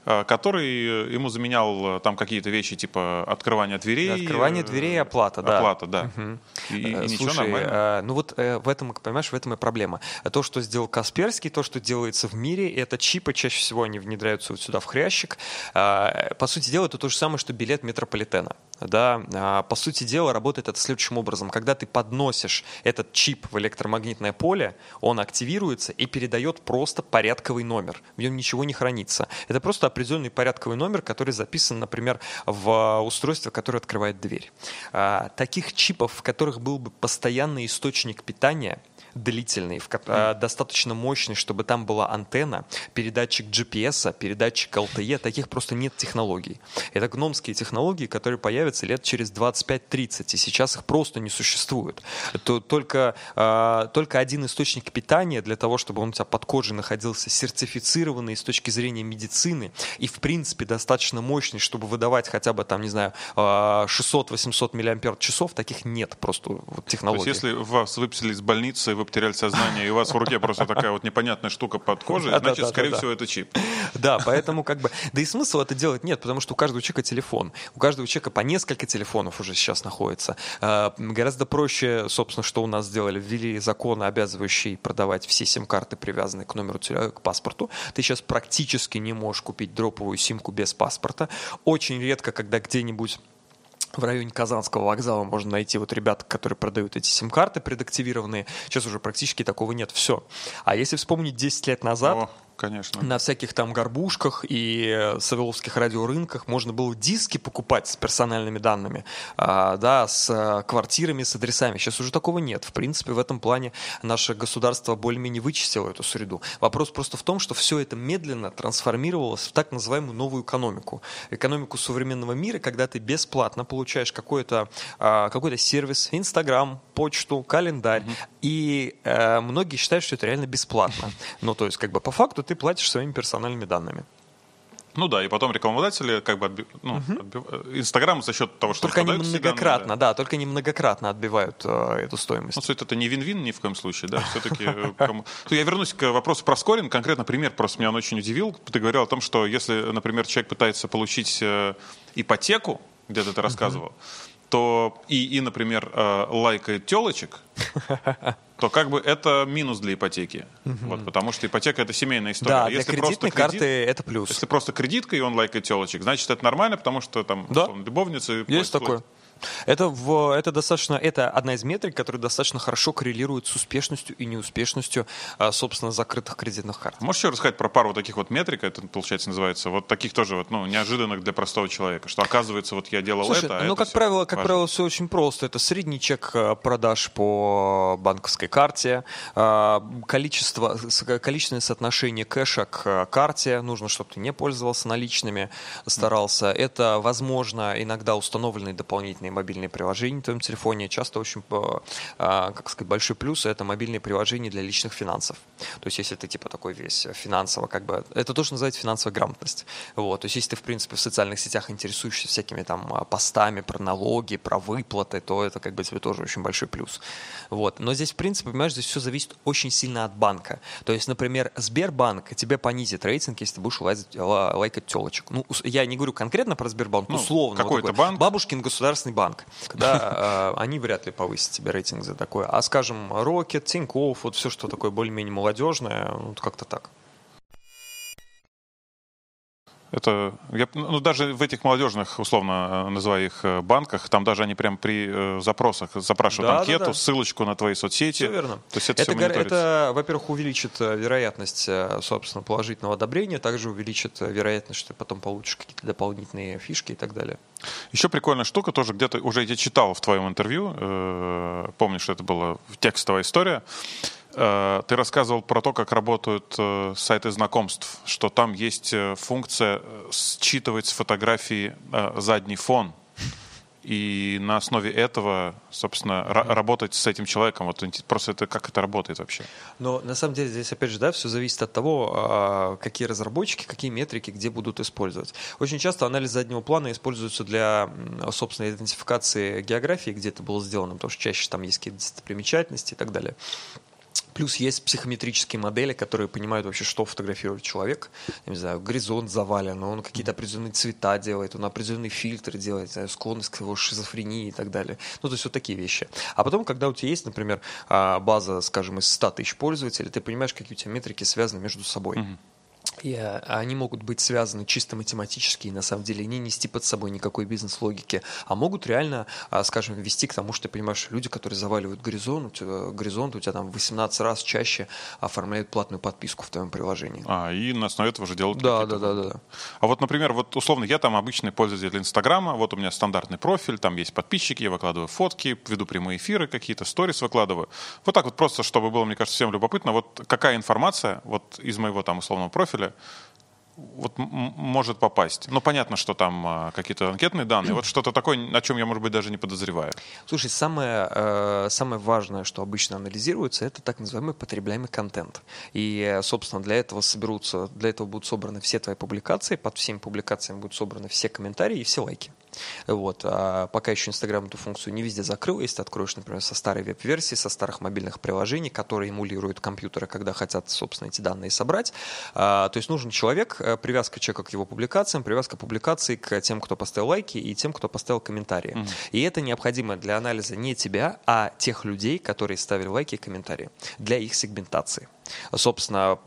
который ему заменял там какие-то вещи типа открывания дверей. Открывание дверей и оплата, да. Оплата, да. Угу. И, и Слушай, ничего нормально. Ну вот в этом, понимаешь, в этом и проблема. То, что сделал Касперский, то, что делается в мире, это чипы, чаще всего они внедряются вот сюда в хрящик. По сути дела, это то же самое, что билет метрополитена. Да, по сути дела, работает это следующим образом. Когда ты подносишь этот чип в электромагнитное поле, он активируется и передает просто порядковый номер. В нем ничего не хранится. Это просто определенный порядковый номер, который записан, например, в устройство, которое открывает дверь. Таких чипов, в которых был бы постоянный источник питания, длительный, достаточно мощный, чтобы там была антенна, передатчик джи пи эс, передатчик эл ти и, таких просто нет технологий. Это гномские технологии, которые появятся лет через двадцать пять тридцать, и сейчас их просто не существует. То только, только один источник питания для того, чтобы он у тебя под кожей находился, сертифицированный с точки зрения медицины и, в принципе, достаточно мощный, чтобы выдавать хотя бы, там, не знаю, шестьсот-восемьсот мАч, таких нет просто вот, технологий. То есть если вас выписали из больницы, вы потеряли сознание, и у вас в руке просто такая вот непонятная штука под кожей, да, значит, да, да, скорее да, всего, да. это чип. Да, поэтому как бы... Да и смысл это делать нет, потому что у каждого человека телефон. У каждого человека по несколько телефонов уже сейчас находится. А, гораздо проще, собственно, что у нас сделали. Ввели закон, обязывающий продавать все сим-карты, привязанные к номеру, к паспорту. Ты сейчас практически не можешь купить дроповую симку без паспорта. Очень редко, когда где-нибудь... В районе Казанского вокзала можно найти вот ребят, которые продают эти сим-карты предактивированные. Сейчас уже практически такого нет. Все. А если вспомнить десять лет назад... О. конечно. На всяких там горбушках и савеловских радиорынках можно было диски покупать с персональными данными, да, с квартирами, с адресами. Сейчас уже такого нет. В принципе, в этом плане наше государство более-менее вычистило эту среду. Вопрос просто в том, что все это медленно трансформировалось в так называемую новую экономику. Экономику современного мира, когда ты бесплатно получаешь какой-то, какой-то сервис, Инстаграм, почту, календарь. Mm-hmm. И э, многие считают, что это реально бесплатно. Ну, то есть, как бы по факту ты платишь своими персональными данными. Ну да, и потом рекламодатели как бы, ну, uh-huh. Инстаграм за счет того, что только они многократно, данные, да. да, только они многократно отбивают э, эту стоимость. Ну, суть это не вин-вин ни в коем случае, да, все-таки. Я вернусь к вопросу про скоринг. Конкретно пример просто меня он очень удивил. Ты говорил о том, что если, например, человек пытается получить ипотеку, где-то ты рассказывал, то и, и, например, э, лайкает телочек, то как бы это минус для ипотеки. Вот, потому что ипотека — это семейная история. Да, а если для кредитной кредит, карты это плюс. Если просто кредитка, и он лайкает телочек, значит, это нормально, потому что там да? условно, любовница... Есть платит, такое. Платит. Это, в, это, достаточно, это одна из метрик, которая достаточно хорошо коррелирует с успешностью и неуспешностью, собственно, закрытых кредитных карт. Можешь еще рассказать про пару таких вот метрик, это, получается, называется, вот таких тоже вот, ну, неожиданных для простого человека, что, оказывается, вот я делал Слушай, это, а ну, это как правило, как важно. правило, все очень просто. Это средний чек продаж по банковской карте, количество, количественное соотношение кэша к карте, нужно, чтобы ты не пользовался наличными, старался. Mm-hmm. Это, возможно, иногда установленные дополнительные мобильные приложения в твоем телефоне. Часто очень, как сказать, большой плюс — это мобильные приложения для личных финансов. То есть если ты типа такой весь финансово, как бы, это то, что называется финансовая грамотность. Вот. То есть если ты, в принципе, в социальных сетях интересуешься всякими там постами про налоги, про выплаты, то это как бы тебе тоже очень большой плюс. Вот. Но здесь, в принципе, понимаешь, здесь все зависит очень сильно от банка. То есть, например, Сбербанк тебе понизит рейтинг, если ты будешь лазить, лайкать телочек. Ну, я не говорю конкретно про Сбербанк, ну, условно. Какой-то вот банк? Бабушкин государственный банк, да, э, они вряд ли повысят тебе рейтинг за такое. А, скажем, Рокет, Тинькофф, вот все, что такое более-менее молодежное, вот как-то так. Это, я, ну, даже в этих молодежных, условно называя их, банках, там даже они прям при э, запросах запрашивают да, анкету, да, да. ссылочку на твои соцсети. Все верно. То есть это, это, все это, во-первых, увеличит вероятность, собственно, положительного одобрения, также увеличит вероятность, что ты потом получишь какие-то дополнительные фишки и так далее. Еще прикольная штука, тоже где-то уже я читал в твоем интервью, э, помню, что это была текстовая история. Ты рассказывал про то, как работают сайты знакомств, что там есть функция считывать с фотографии задний фон. И на основе этого, собственно, mm-hmm. работать с этим человеком. Вот просто это как это работает вообще? Но на самом деле здесь, опять же, да, все зависит от того, какие разработчики, какие метрики, где будут использовать. Очень часто анализ заднего плана используется для, собственно, идентификации географии, где это было сделано, потому что чаще там есть какие-то достопримечательности и так далее. Плюс есть психометрические модели, которые понимают вообще, что фотографирует человек. Я не знаю, горизонт завален, он какие-то определенные цвета делает, он определенные фильтры делает, склонность к его шизофрении и так далее. Ну, то есть вот такие вещи. А потом, когда у тебя есть, например, база, скажем, из ста тысяч пользователей, ты понимаешь, какие у тебя метрики связаны между собой. Mm-hmm. И они могут быть связаны чисто математически и на самом деле не нести под собой никакой бизнес-логики, а могут реально, скажем, вести к тому, что ты понимаешь, люди, которые заваливают горизонт, горизонт у тебя там восемнадцать раз чаще оформляют платную подписку в твоем приложении. А, и на основе этого уже делают да, какие-то... Да, да, да. А вот, например, вот условно я там обычный пользователь Инстаграма, вот у меня стандартный профиль, там есть подписчики, я выкладываю фотки, веду прямые эфиры какие-то, сторис выкладываю. Вот так вот просто, чтобы было, мне кажется, всем любопытно, вот какая информация вот из моего там условного профиля вот может попасть. Ну, понятно, что там какие-то анкетные данные. Вот что-то такое, о чем я, может быть, даже не подозреваю. Слушай, самое, э, самое важное, что обычно анализируется, это так называемый потребляемый контент. И, собственно, для этого соберутся, для этого будут собраны все твои публикации, под всеми публикациями будут собраны все комментарии и все лайки. Вот. А пока еще Инстаграм эту функцию не везде закрыл. Если ты откроешь, например, со старой веб-версии, со старых мобильных приложений, которые эмулируют компьютеры, когда хотят, собственно, эти данные собрать. А, то есть нужен человек, привязка человека к его публикациям, привязка публикаций к тем, кто поставил лайки и тем, кто поставил комментарии. Mm-hmm. И это необходимо для анализа не тебя, а тех людей, которые ставили лайки и комментарии, для их сегментации. Собственно,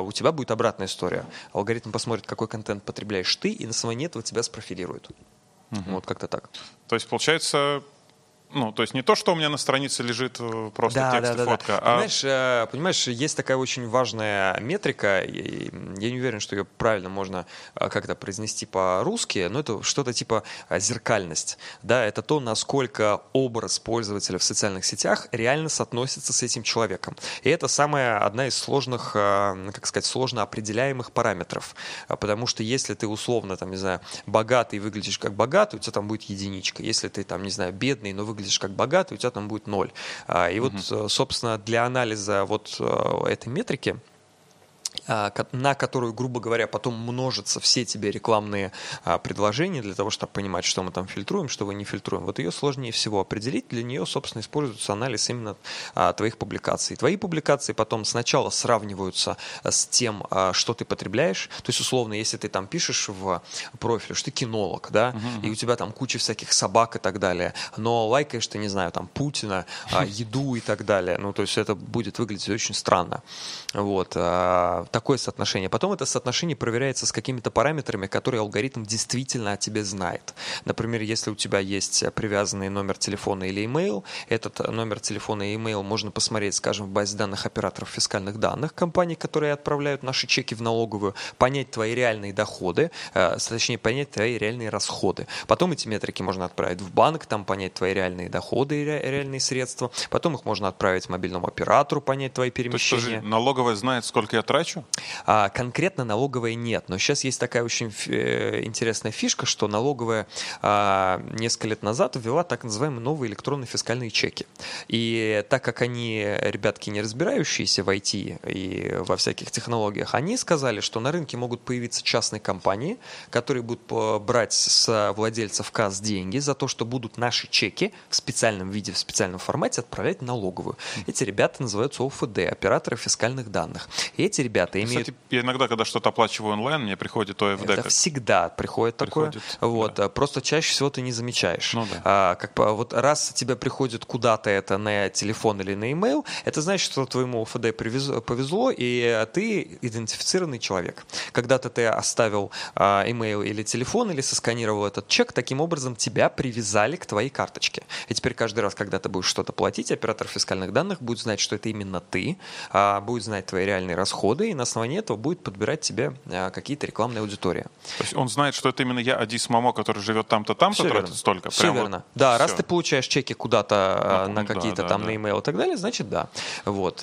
у тебя будет обратная история. Алгоритм посмотрит, какой контент потребляешь ты, и на основании этого тебя спрофилируют. Угу. Вот как-то так. То есть, получается, Ну, то есть не то, что у меня на странице лежит просто да, текст да, и да, фотка. Да. А... Понимаешь, понимаешь, есть такая очень важная метрика, я не уверен, что ее правильно можно как-то произнести по-русски, но это что-то типа зеркальность. Да, это то, насколько образ пользователя в социальных сетях реально соотносится с этим человеком. И это самая одна из сложных, как сказать, сложно определяемых параметров. Потому что если ты условно, там, не знаю, богатый, выглядишь как богатый, у тебя там будет единичка. Если ты, там, не знаю, бедный, но выглядишь Выглядишь как богатый, у тебя там будет ноль. И угу. вот, собственно, для анализа вот этой метрики, на которую, грубо говоря, потом множатся все тебе рекламные предложения для того, чтобы понимать, что мы там фильтруем, что мы не фильтруем. Вот ее сложнее всего определить. Для нее, собственно, используется анализ именно твоих публикаций. Твои публикации потом сначала сравниваются с тем, что ты потребляешь. То есть, условно, если ты там пишешь в профиле, что ты кинолог, да, угу. и у тебя там куча всяких собак и так далее, но лайкаешь ты, не знаю, там Путина, еду и так далее. Ну, то есть это будет выглядеть очень странно. Вот. Такое соотношение. Потом это соотношение проверяется с какими-то параметрами, которые алгоритм действительно о тебе знает. Например, если у тебя есть привязанный номер телефона или имейл, этот номер телефона и имейл можно посмотреть, скажем, в базе данных операторов фискальных данных компаний, которые отправляют наши чеки в налоговую, понять твои реальные доходы, точнее, понять твои реальные расходы. Потом эти метрики можно отправить в банк, там понять твои реальные доходы и реальные средства. Потом их можно отправить мобильному оператору, понять твои перемещения. То есть, налоговая знает, сколько я трачу? Конкретно налоговая нет, но сейчас есть такая очень интересная фишка, что налоговая несколько лет назад ввела так называемые новые электронные фискальные чеки. И так как они, ребятки, не разбирающиеся в ай ти и во всяких технологиях, они сказали, что на рынке могут появиться частные компании, которые будут брать с владельцев касс деньги за то, что будут наши чеки в специальном виде, в специальном формате отправлять в налоговую. Эти ребята называются о эф дэ, операторы фискальных данных. И эти ребята Кстати, имеют... я иногда, когда что-то оплачиваю онлайн, мне приходит о эф дэ. Это как... всегда приходит, приходит такое. Вот, да. Просто чаще всего ты не замечаешь. Ну, да. а, как, вот раз тебе приходит куда-то это на телефон или на имейл, это значит, что твоему о эф дэ привезло, повезло, и ты идентифицированный человек. Когда-то ты оставил имейл или телефон, или сосканировал этот чек, таким образом тебя привязали к твоей карточке. И теперь каждый раз, когда ты будешь что-то платить, оператор фискальных данных будет знать, что это именно ты, будет знать твои реальные расходы, и на основании этого будет подбирать тебе а, какие-то рекламные аудитории. То есть он знает, что это именно я, Адис Мамо, который живет там-то, там-то, все тратит верно. Столько. Все прямо верно. Вот да, все. Раз ты получаешь чеки куда-то ну, на какие-то да, там, да, на имейл да. и так далее, значит, да. Вот.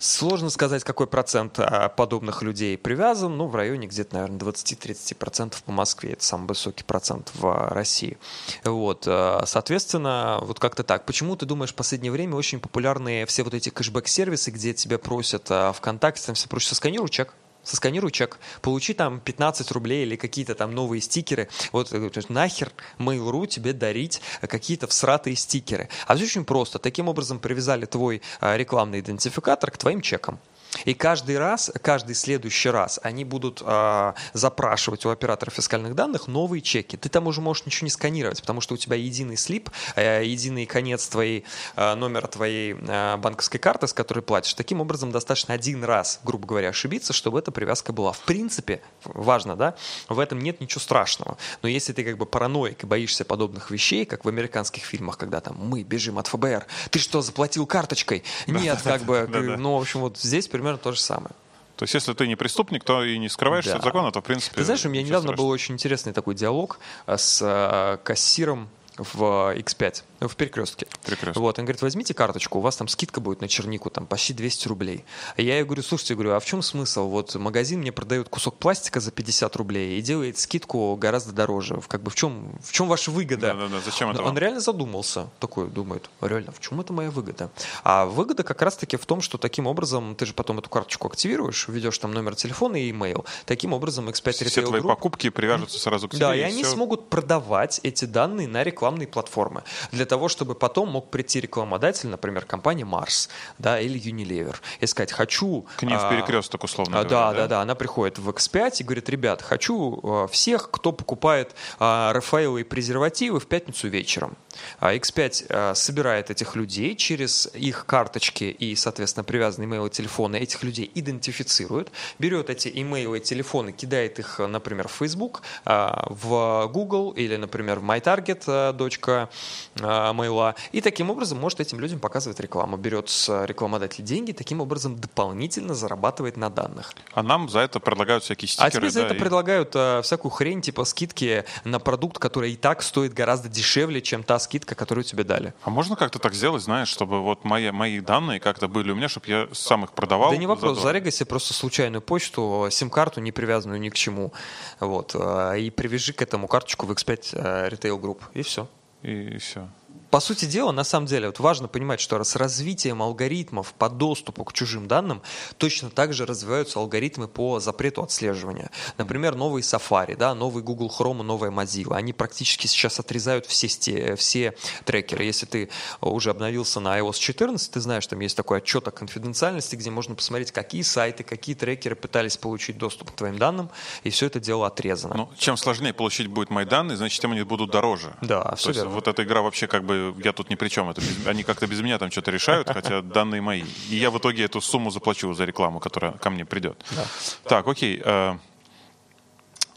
Сложно сказать, какой процент подобных людей привязан. Ну, в районе где-то, наверное, двадцать-тридцать процентов по Москве. Это самый высокий процент в России. Вот. Соответственно, вот как-то так. Почему, ты думаешь, в последнее время очень популярны все вот эти кэшбэк-сервисы, где тебя просят ВКонтакте, там все просят, сосканируй чек. Сосканируй чек, получи там пятнадцать рублей или какие-то там новые стикеры. Вот нахер Mail.ru тебе дарить какие-то всратые стикеры. А все очень просто. Таким образом привязали твой рекламный идентификатор к твоим чекам. И каждый раз, каждый следующий раз они будут э, запрашивать у оператора фискальных данных новые чеки. Ты там уже можешь ничего не сканировать, потому что у тебя единый слип, э, единый конец твоей, э, номера твоей э, банковской карты, с которой платишь. Таким образом, достаточно один раз, грубо говоря, ошибиться, чтобы эта привязка была. В принципе, важно, да, в этом нет ничего страшного. Но если ты как бы параноик и боишься подобных вещей, как в американских фильмах, когда там мы бежим от эф бэ эр, ты что, заплатил карточкой? Нет, как бы, ну, в общем, вот здесь примерно то же самое. То есть, если ты не преступник, то и не скрываешься да. от закона, то в принципе... Ты знаешь, у меня недавно страшного. Был очень интересный такой диалог с кассиром в икс пять, в перекрестке. Перекрестке. Вот, он говорит, возьмите карточку, у вас там скидка будет на чернику, там почти двести рублей. Я ей говорю, слушайте, говорю, а в чем смысл? Вот магазин мне продает кусок пластика за пятьдесят рублей и делает скидку гораздо дороже. Как бы в чем, в чем ваша выгода? Да, да, да. Зачем это вам? Он реально задумался, такой думает, реально, в чем это моя выгода? А выгода как раз-таки в том, что таким образом ты же потом эту карточку активируешь, введешь там номер телефона и имейл. Таким образом икс пять Retail Group... Все твои покупки привяжутся сразу к тебе. Да, и, и они все... смогут продавать эти данные на рекламу. Платформы, для того, чтобы потом мог прийти рекламодатель, например, компания Mars, да, или Unilever, и сказать, хочу... К ней в перекресток, условно а, говоря. Да, да, да, она приходит в икс пять и говорит, ребят, хочу всех, кто покупает а, Рафаэлло и презервативы в пятницу вечером. А икс пять а, собирает этих людей через их карточки и, соответственно, привязанные имейлы, телефоны, этих людей идентифицирует, берет эти имейлы и телефоны, кидает их, например, в Facebook, а, в Google или, например, в MyTarget, дочка Mail.ru. И таким образом может этим людям показывать рекламу. Берет с рекламодателя деньги, таким образом дополнительно зарабатывает на данных. А нам за это предлагают всякие стикеры. А тебе за да, это и... предлагают а, всякую хрень, типа скидки на продукт, который и так стоит гораздо дешевле, чем та скидка, которую тебе дали. А можно как-то так сделать, знаешь, чтобы вот мои, мои данные как-то были у меня, чтобы я сам их продавал? Да не вопрос, зарегай себе просто случайную почту, сим-карту, не привязанную ни к чему. Вот. И привяжи к этому карточку в икс пять Retail Group. И все. И, и все. По сути дела, на самом деле, вот важно понимать, что с развитием алгоритмов по доступу к чужим данным точно так же развиваются алгоритмы по запрету отслеживания. Например, новые Safari, да, новый Google Chrome, новая Mozilla. Они практически сейчас отрезают все, сте, все трекеры. Если ты уже обновился на ай о эс четырнадцать, ты знаешь, там есть такой отчет о конфиденциальности, где можно посмотреть, какие сайты, какие трекеры пытались получить доступ к твоим данным, и все это дело отрезано. Ну, чем сложнее получить будут мои данные, значит, тем они будут дороже. Да, то все есть верно. Вот эта игра вообще как бы я тут ни при чем, это без, они как-то без меня там что-то решают, хотя данные мои. И я в итоге эту сумму заплачу за рекламу, которая ко мне придет. Да. Так, окей. Э,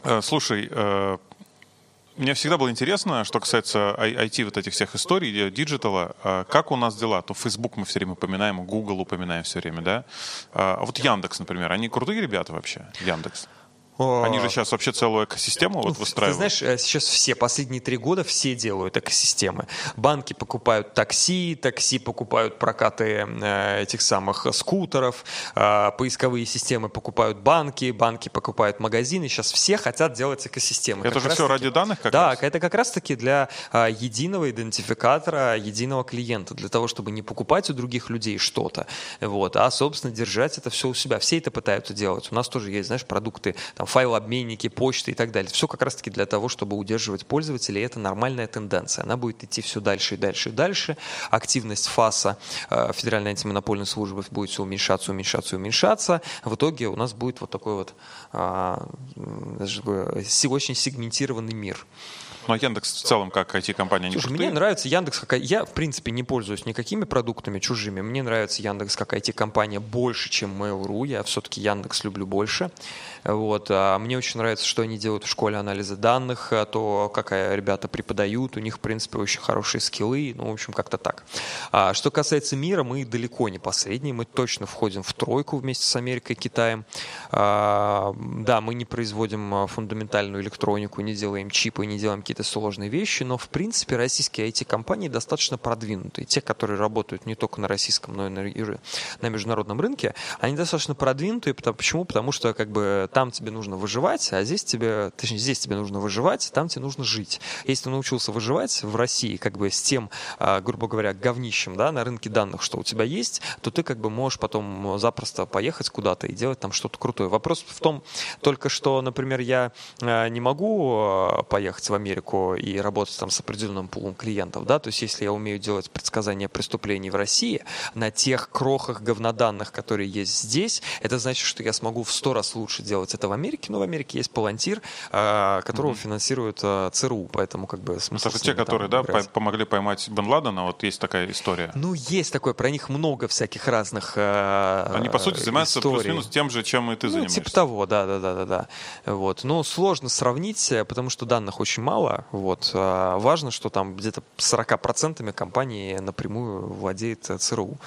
э, слушай, э, мне всегда было интересно, что касается ай ти, вот этих всех историй, диджитала, э, как у нас дела? То Facebook мы все время упоминаем, Google упоминаем все время, да? А вот Яндекс, например, они крутые ребята вообще, Яндекс? Они же сейчас вообще целую экосистему ну, вот выстраивают. Ты знаешь, сейчас все последние три года все делают экосистемы. Банки покупают такси, такси покупают прокаты э, этих самых скутеров, э, поисковые системы покупают банки, банки покупают магазины. Сейчас все хотят делать экосистемы. Это как же все таки, ради данных? Как да, раз? Это как раз-таки для э, единого идентификатора, единого клиента, для того, чтобы не покупать у других людей что-то, вот, а, собственно, держать это все у себя. Все это пытаются делать. У нас тоже есть, знаешь, продукты, там, файлообменники, почты и так далее. Все как раз-таки для того, чтобы удерживать пользователей. Это нормальная тенденция. Она будет идти все дальше и дальше и дальше. Активность ФАСа, Федеральной антимонопольной службы, будет все уменьшаться, уменьшаться, уменьшаться. В итоге у нас будет вот такой вот а, очень сегментированный мир. Ну а Яндекс в целом как ай ти-компания не крутые? Мне нравится Яндекс как... Я, в принципе, не пользуюсь никакими продуктами чужими. Мне нравится Яндекс как ай ти-компания больше, чем Mail.ru. Я все-таки Яндекс люблю больше. Вот. Мне очень нравится, что они делают в школе анализа данных, то, как ребята преподают. У них, в принципе, очень хорошие скиллы. Ну, в общем, как-то так. Что касается мира, мы далеко не последние. Мы точно входим в тройку вместе с Америкой и Китаем. Да, мы не производим фундаментальную электронику, не делаем чипы, не делаем какие-то сложные вещи, но, в принципе, российские ай ти-компании достаточно продвинутые. Те, которые работают не только на российском, но и на, на международном рынке, они достаточно продвинутые. Почему? Потому что, как бы, там тебе нужно выживать, а здесь тебе, точнее, здесь тебе нужно выживать, там тебе нужно жить. Если ты научился выживать в России, как бы, с тем, грубо говоря, говнищем, да, на рынке данных, что у тебя есть, то ты, как бы, можешь потом запросто поехать куда-то и делать там что-то крутое. Вопрос в том только, что, например, я не могу поехать в Америку и работать там с определенным пулом клиентов, да, то есть если я умею делать предсказания преступлений в России на тех крохах говноданных, которые есть здесь, это значит, что я смогу в сто раз лучше делать это в Америке, но в Америке есть Palantir, которого mm-hmm. финансирует ЦРУ, поэтому как бы смысл. Это же те, которые, да, по- помогли поймать Бен Ладена, вот есть такая история. Ну, есть такое, про них много всяких разных э, Они, по сути, занимаются историй. Плюс-минус тем же, чем и ты ну, занимаешься. Типа того, да-да-да. Вот. Но сложно сравнить, потому что данных очень мало. Вот. Важно, что там где-то сорок процентов компании напрямую владеет ЦРУ.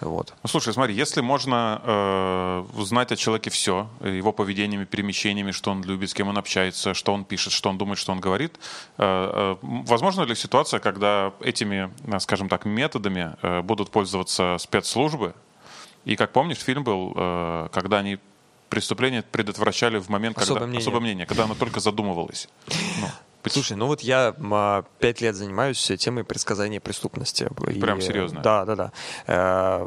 Вот. Ну, слушай, смотри, если можно э, узнать о человеке все, его поведениями, перемещениями, что он любит, с кем он общается, что он пишет, что он думает, что он говорит, э, э, возможно ли ситуация, когда этими, скажем так, методами э, будут пользоваться спецслужбы? И, как помнишь, фильм был, э, когда они... преступление предотвращали в момент, особое когда... Мнение. Особое мнение, когда оно только задумывалось. Ну, слушай, ну вот я пять лет занимаюсь темой предсказания преступности. Прям и, серьезно? Да, да, да. Э,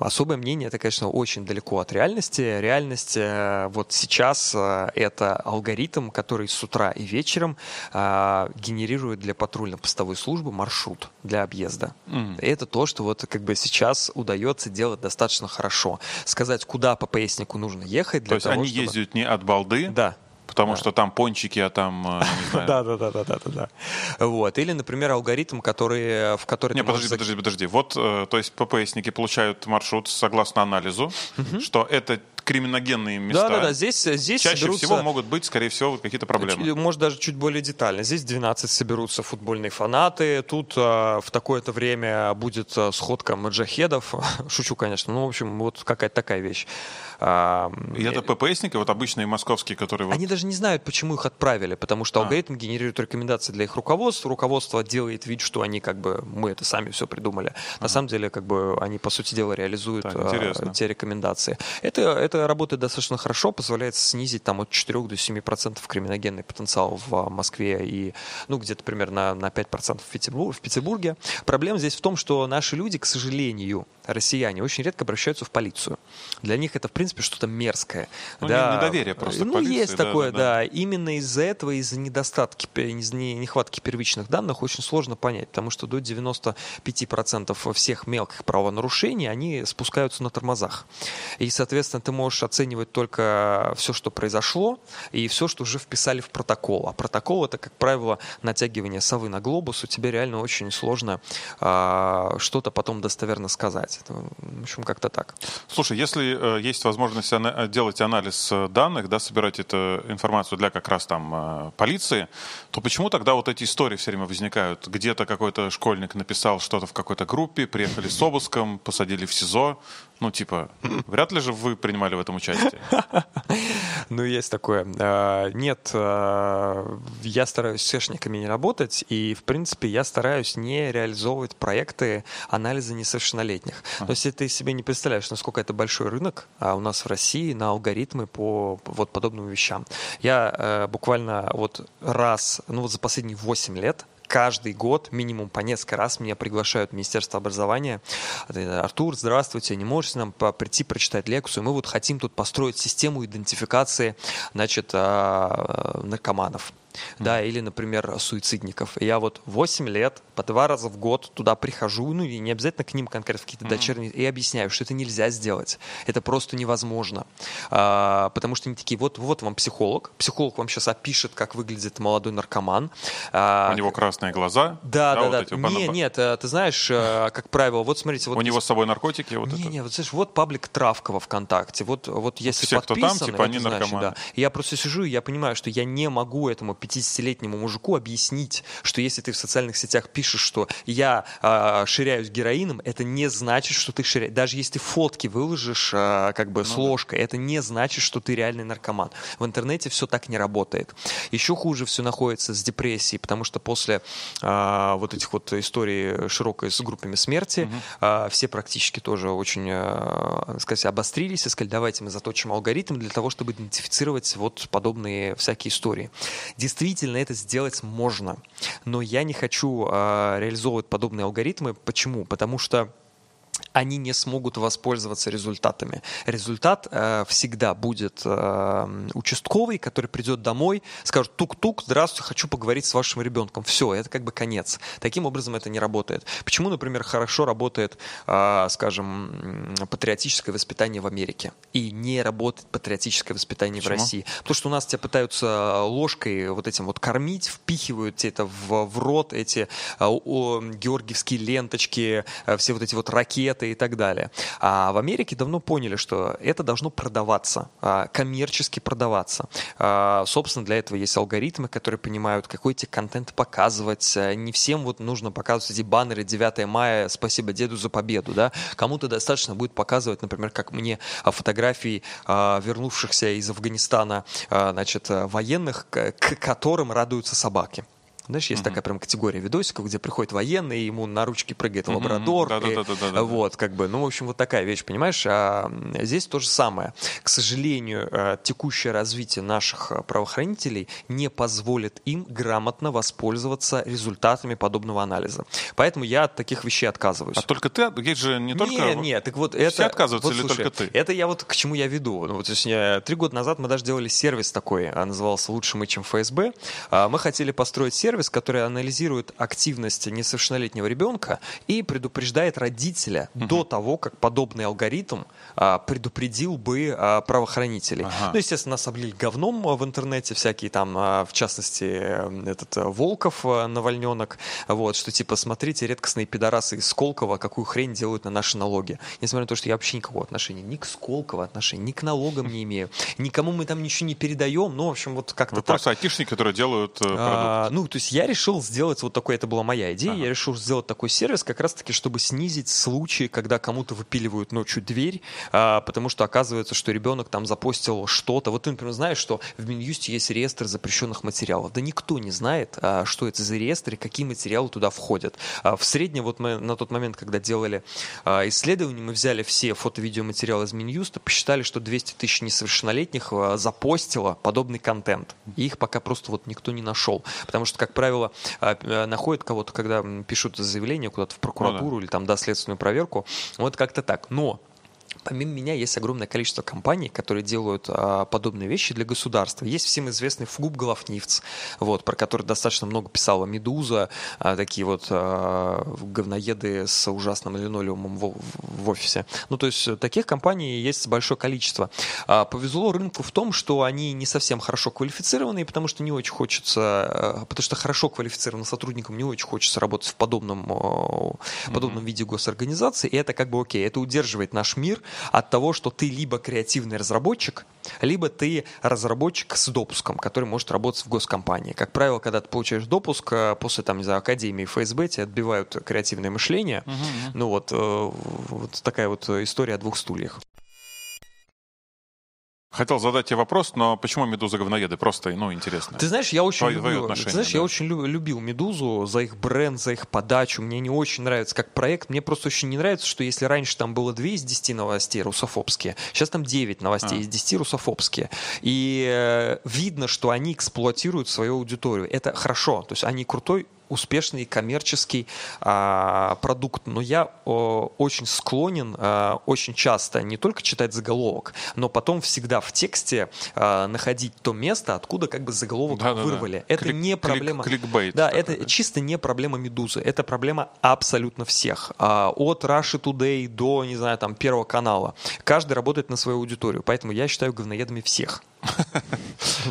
особое мнение, это, конечно, очень далеко от реальности. Реальность э, вот сейчас э, это алгоритм, который с утра и вечером э, генерирует для патрульно-постовой службы маршрут для объезда. Mm-hmm. Это то, что вот как бы сейчас удается делать достаточно хорошо. Сказать, куда по пояснику нужно ехать. Для то есть того, они чтобы... ездят не от балды? Да. Потому да. что там пончики, а там... Да-да-да. Вот. Или, например, алгоритм, который... в который Не, подожди, можешь... подожди, подожди. Вот, э, то есть ППСники получают маршрут согласно анализу, угу. что это криминогенные места. Да, да, да. Здесь, здесь чаще соберутся... всего могут быть, скорее всего, вот какие-то проблемы. Может, даже чуть более детально. Здесь двенадцать соберутся футбольные фанаты. Тут а, в такое-то время будет а, сходка маджахедов. Шучу, конечно. Ну, в общем, вот какая-то такая вещь. А, и это ППСники, вот обычные московские, которые... Вот... Они даже не знают, почему их отправили, потому что а. алгоритм генерирует рекомендации для их руководства. Руководство делает вид, что они как бы... Мы это сами все придумали. А. На самом деле, как бы, они, по сути дела, реализуют а, те рекомендации. Это, это работает достаточно хорошо, позволяет снизить там от четырех до семи процентов криминогенный потенциал в Москве и, ну, где-то примерно на пять процентов в, Петербург, в Петербурге. Проблема здесь в том, что наши люди, к сожалению, россияне, очень редко обращаются в полицию. Для них это, в принципе, что-то мерзкое. Ну, да. Недоверие просто ну, к полиции. Ну, есть да, такое, да, да. да. Именно из-за этого, из-за недостатки, из-за нехватки первичных данных очень сложно понять, потому что до девяноста пяти процентов всех мелких правонарушений, они спускаются на тормозах. И, соответственно, ты можешь оценивать только все, что произошло, и все, что уже вписали в протокол. А протокол — это, как правило, натягивание совы на глобус. У тебя реально очень сложно а, что-то потом достоверно сказать. Это, в общем, как-то так. Слушай, если э, есть возможность ана- делать анализ данных, да, собирать эту информацию для как раз там э, полиции, то почему тогда вот эти истории все время возникают? Где-то какой-то школьник написал что-то в какой-то группе, приехали с обыском, посадили в СИЗО. Ну, типа, вряд ли же вы принимали в этом участие. Ну, есть такое. Нет, я стараюсь с сэшниками не работать, и, в принципе, я стараюсь не реализовывать проекты анализа несовершеннолетних. А. То есть ты себе не представляешь, насколько это большой рынок а у нас в России на алгоритмы по вот подобным вещам. Я буквально вот раз, ну вот за последние восемь лет, каждый год, минимум по несколько раз, меня приглашают в Министерство образования. Артур, здравствуйте, не можете нам прийти прочитать лекцию? Мы вот хотим тут построить систему идентификации, значит, наркоманов. Да, или, например, суицидников. И я вот восемь лет, по два раза в год туда прихожу, ну и не обязательно к ним конкретно в какие-то mm-hmm. дочерние, и объясняю, что это нельзя сделать. Это просто невозможно. А, потому что они такие, вот, вот вам психолог, психолог вам сейчас опишет, как выглядит молодой наркоман. А, у него красные глаза. Да, да, да. Вот да. Эти, не, нет, ты знаешь, как правило, вот смотрите. Вот у без... него с собой наркотики? Вот не, это. Не, вот знаешь, вот паблик Травкова ВКонтакте. Вот, вот если все, подписаны, кто там, типа, они значит, наркоманы. Да. Я просто сижу, и я понимаю, что я не могу этому пятидесятилетнему мужику объяснить, что если ты в социальных сетях пишешь, что я э, ширяюсь героином, это не значит, что ты ширяешь. Даже если ты фотки выложишь э, как бы ну, с ложкой, да. Это не значит, что ты реальный наркоман. В интернете все так не работает. Еще хуже все находится с депрессией, потому что после э, вот этих вот историй широкой с группами смерти угу. э, все практически тоже очень, э, сказать, обострились и сказали, давайте мы заточим алгоритм для того, чтобы идентифицировать вот подобные всякие истории. Действительно, это сделать можно, но я не хочу э, реализовывать подобные алгоритмы. Почему? Потому что они не смогут воспользоваться результатами. Результат э, всегда будет э, участковый, который придет домой, скажет тук-тук, здравствуйте, хочу поговорить с вашим ребенком. Все, это как бы конец. Таким образом это не работает. Почему, например, хорошо работает, э, скажем, патриотическое воспитание в Америке и не работает патриотическое воспитание Почему? В России? Потому что у нас тебя пытаются ложкой вот этим вот кормить, впихивают тебе это в, в рот, эти э, о, георгиевские ленточки, э, все вот эти вот ракеты, и так далее. А в Америке давно поняли, что это должно продаваться, коммерчески продаваться. Собственно, для этого есть алгоритмы, которые понимают, какой тебе контент показывать. Не всем вот нужно показывать эти баннеры девятого мая «Спасибо деду за победу». Да? Кому-то достаточно будет показывать, например, как мне фотографии вернувшихся из Афганистана значит, военных, к которым радуются собаки. Знаешь, есть mm-hmm. такая прям категория видосиков, где приходит военный, и ему на ручки прыгает mm-hmm. лабрадор. Mm-hmm. И, вот, как бы, ну, в общем, вот такая вещь, понимаешь? А здесь то же самое. К сожалению, текущее развитие наших правоохранителей не позволит им грамотно воспользоваться результатами подобного анализа. Поэтому я от таких вещей отказываюсь. А только ты? Есть же не только... Нет, нет. Так вот, это... Все отказываются вот, или слушай, только ты? Это я вот к чему я веду. Ну, вот, то есть, три года назад мы даже делали сервис такой, назывался «Лучше мы, чем ФСБ». Мы хотели построить сервис, сервис, который анализирует активность несовершеннолетнего ребенка и предупреждает родителя uh-huh. до того, как подобный алгоритм а, предупредил бы а, правоохранителей. Uh-huh. Ну, естественно, нас облили говном в интернете, всякие там, а, в частности, этот а, Волков, а, Навальненок, вот, что типа, смотрите, редкостные пидорасы из Сколково, какую хрень делают на наши налоги. Несмотря на то, что я вообще никакого отношения ни к Сколково отношения, ни к налогам не имею, никому мы там ничего не передаем, ну, в общем, вот как-то Вы так. Просто айтишники, которые делают продукт. А, ну, то есть я решил сделать вот такой, это была моя идея, ага. я решил сделать такой сервис как раз-таки, чтобы снизить случаи, когда кому-то выпиливают ночью дверь, а, потому что оказывается, что ребенок там запостил что-то. Вот ты, например, знаешь, что в Минюсте есть реестр запрещенных материалов. Да никто не знает, а, что это за реестр и какие материалы туда входят. А, в среднем, вот мы на тот момент, когда делали а, исследование, мы взяли все фото-видеоматериалы из Минюста, посчитали, что двести тысяч несовершеннолетних а, запостило подобный контент. И их пока просто вот никто не нашел. Потому что, как правило, находят кого-то, когда пишут заявление куда-то в прокуратуру ну, да. или там, да, следственную проверку. Вот как-то так. Но помимо меня есть огромное количество компаний, которые делают а, подобные вещи для государства. Есть всем известный ФГУП Головнивц, вот, про который достаточно много писала Медуза, а, такие вот а, говноеды с ужасным линолеумом в, в офисе. Ну, то есть таких компаний есть большое количество. А, повезло рынку в том, что они не совсем хорошо квалифицированные, потому что не очень хочется, а, потому что хорошо квалифицированным сотрудникам не очень хочется работать в подобном, mm-hmm. подобном виде госорганизации, и это как бы окей, это удерживает наш мир от того, что ты либо креативный разработчик, либо ты разработчик с допуском, который может работать в госкомпании. Как правило, когда ты получаешь допуск, после там, не знаю, академии эф эс бэ тебе отбивают креативное мышление. Угу. Ну вот, вот такая вот история о двух стульях. Хотел задать тебе вопрос, но почему «Медуза» говноеды? Просто, ну, интересно. Ты знаешь, я очень, твои, люблю, твои ты знаешь да? я очень любил «Медузу» за их бренд, за их подачу. Мне не очень нравится как проект. Мне просто очень не нравится, что если раньше там было два из десяти новостей русофобские, сейчас там девять новостей а. из десяти русофобские. И видно, что они эксплуатируют свою аудиторию. Это хорошо. То есть они крутой, успешный коммерческий а, продукт. Но я о, очень склонен а, очень часто не только читать заголовок, но потом всегда в тексте а, находить то место, откуда как бы заголовок да, вырвали. Да, да. Это клик, не проблема. Клик, кликбейт. Да, это да. чисто не проблема «Медузы». Это проблема абсолютно всех. А, от Russia Today до, не знаю, там, Первого канала. Каждый работает на свою аудиторию. Поэтому я считаю говноедами всех.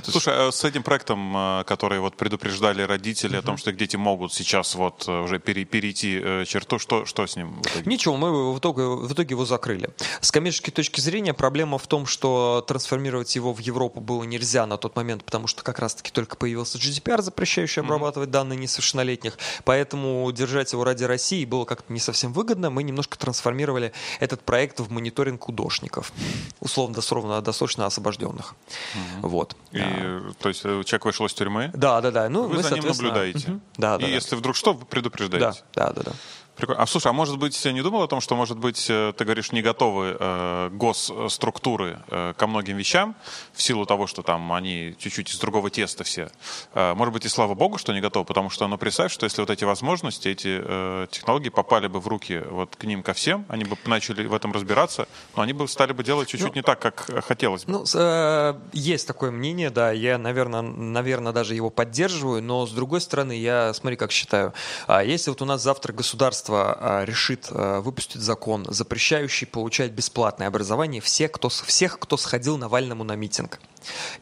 Слушай, с этим проектом, который вот предупреждали родители о том, что их дети могут сейчас вот уже перейти черту, что, что с ним? Ничего, мы в итоге, в итоге его закрыли. С коммерческой точки зрения проблема в том, что трансформировать его в Европу было нельзя на тот момент, потому что как раз-таки только появился джи ди пи ар, запрещающий обрабатывать mm-hmm. данные несовершеннолетних, поэтому держать его ради России было как-то не совсем выгодно. Мы немножко трансформировали этот проект в мониторинг удошников, условно-досрочно освобожденных. Угу. Вот. И, да. То есть человек вышел из тюрьмы? Да, да, да. Ну, вы, вы за ним наблюдаете. Угу. Да, да, и да. если вдруг что, вы предупреждаете. Да, да, да. да. Прикольно. А слушай, а может быть, я не думал о том, что, может быть, ты говоришь, не готовы э, госструктуры э, ко многим вещам, в силу того, что там они чуть-чуть из другого теста все. Э, может быть, и слава богу, что не готовы, потому что, ну, представь, что если вот эти возможности, эти э, технологии попали бы в руки вот к ним ко всем, они бы начали в этом разбираться, но они бы стали бы делать чуть-чуть ну, не так, как хотелось бы. Ну, э, есть такое мнение, да, я, наверное, наверное, даже его поддерживаю, но, с другой стороны, я, смотри, как считаю, если вот у нас завтра государство решит выпустить закон, запрещающий получать бесплатное образование всех, кто, всех, кто сходил Навальному на митинг.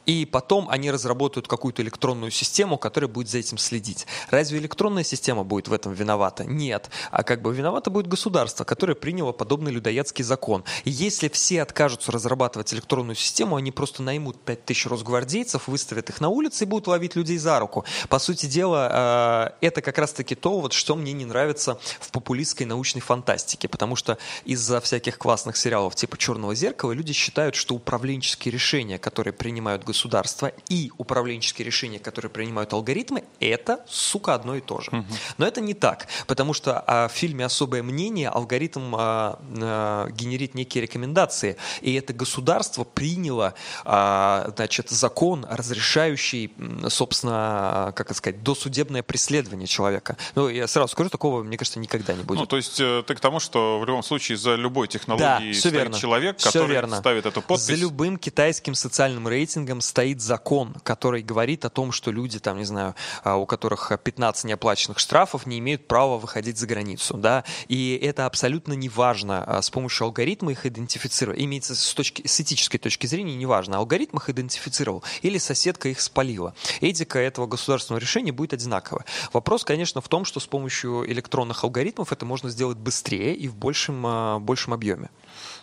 И потом они разработают какую-то электронную систему, которая будет за этим следить. Разве электронная система будет в этом виновата? Нет. А как бы виновато будет государство, которое приняло подобный людоедский закон. И если все откажутся разрабатывать электронную систему, они просто наймут пять тысяч росгвардейцев, выставят их на улице и будут ловить людей за руку. По сути дела, это как раз-таки то, вот, что мне не нравится в популистской научной фантастике. Потому что из-за всяких классных сериалов типа «Черного зеркала» люди считают, что управленческие решения, которые принимают принимают государства, и управленческие решения, которые принимают алгоритмы, это, сука, одно и то же. Угу. Но это не так, потому что а, в фильме «Особое мнение» алгоритм а, а, генерит некие рекомендации, и это государство приняло а, значит, закон, разрешающий, собственно, как это сказать, досудебное преследование человека. Ну, я сразу скажу, такого, мне кажется, никогда никогда не будет. Ну, то есть ты к тому, что в любом случае за любой технологией да, стоит человек, который ставит эту подпись. За любым китайским социальным рейтингом стоит закон, который говорит о том, что люди, там, не знаю, у которых пятнадцать неоплаченных штрафов, не имеют права выходить за границу. Да? И это абсолютно неважно. С помощью алгоритма их идентифицировать. Имеется с, точки, с этической точки зрения неважно. Алгоритм их идентифицировал или соседка их спалила. Этика этого государственного решения будет одинаковая. Вопрос, конечно, в том, что с помощью электронных алгоритмов это можно сделать быстрее и в большем, большем объеме.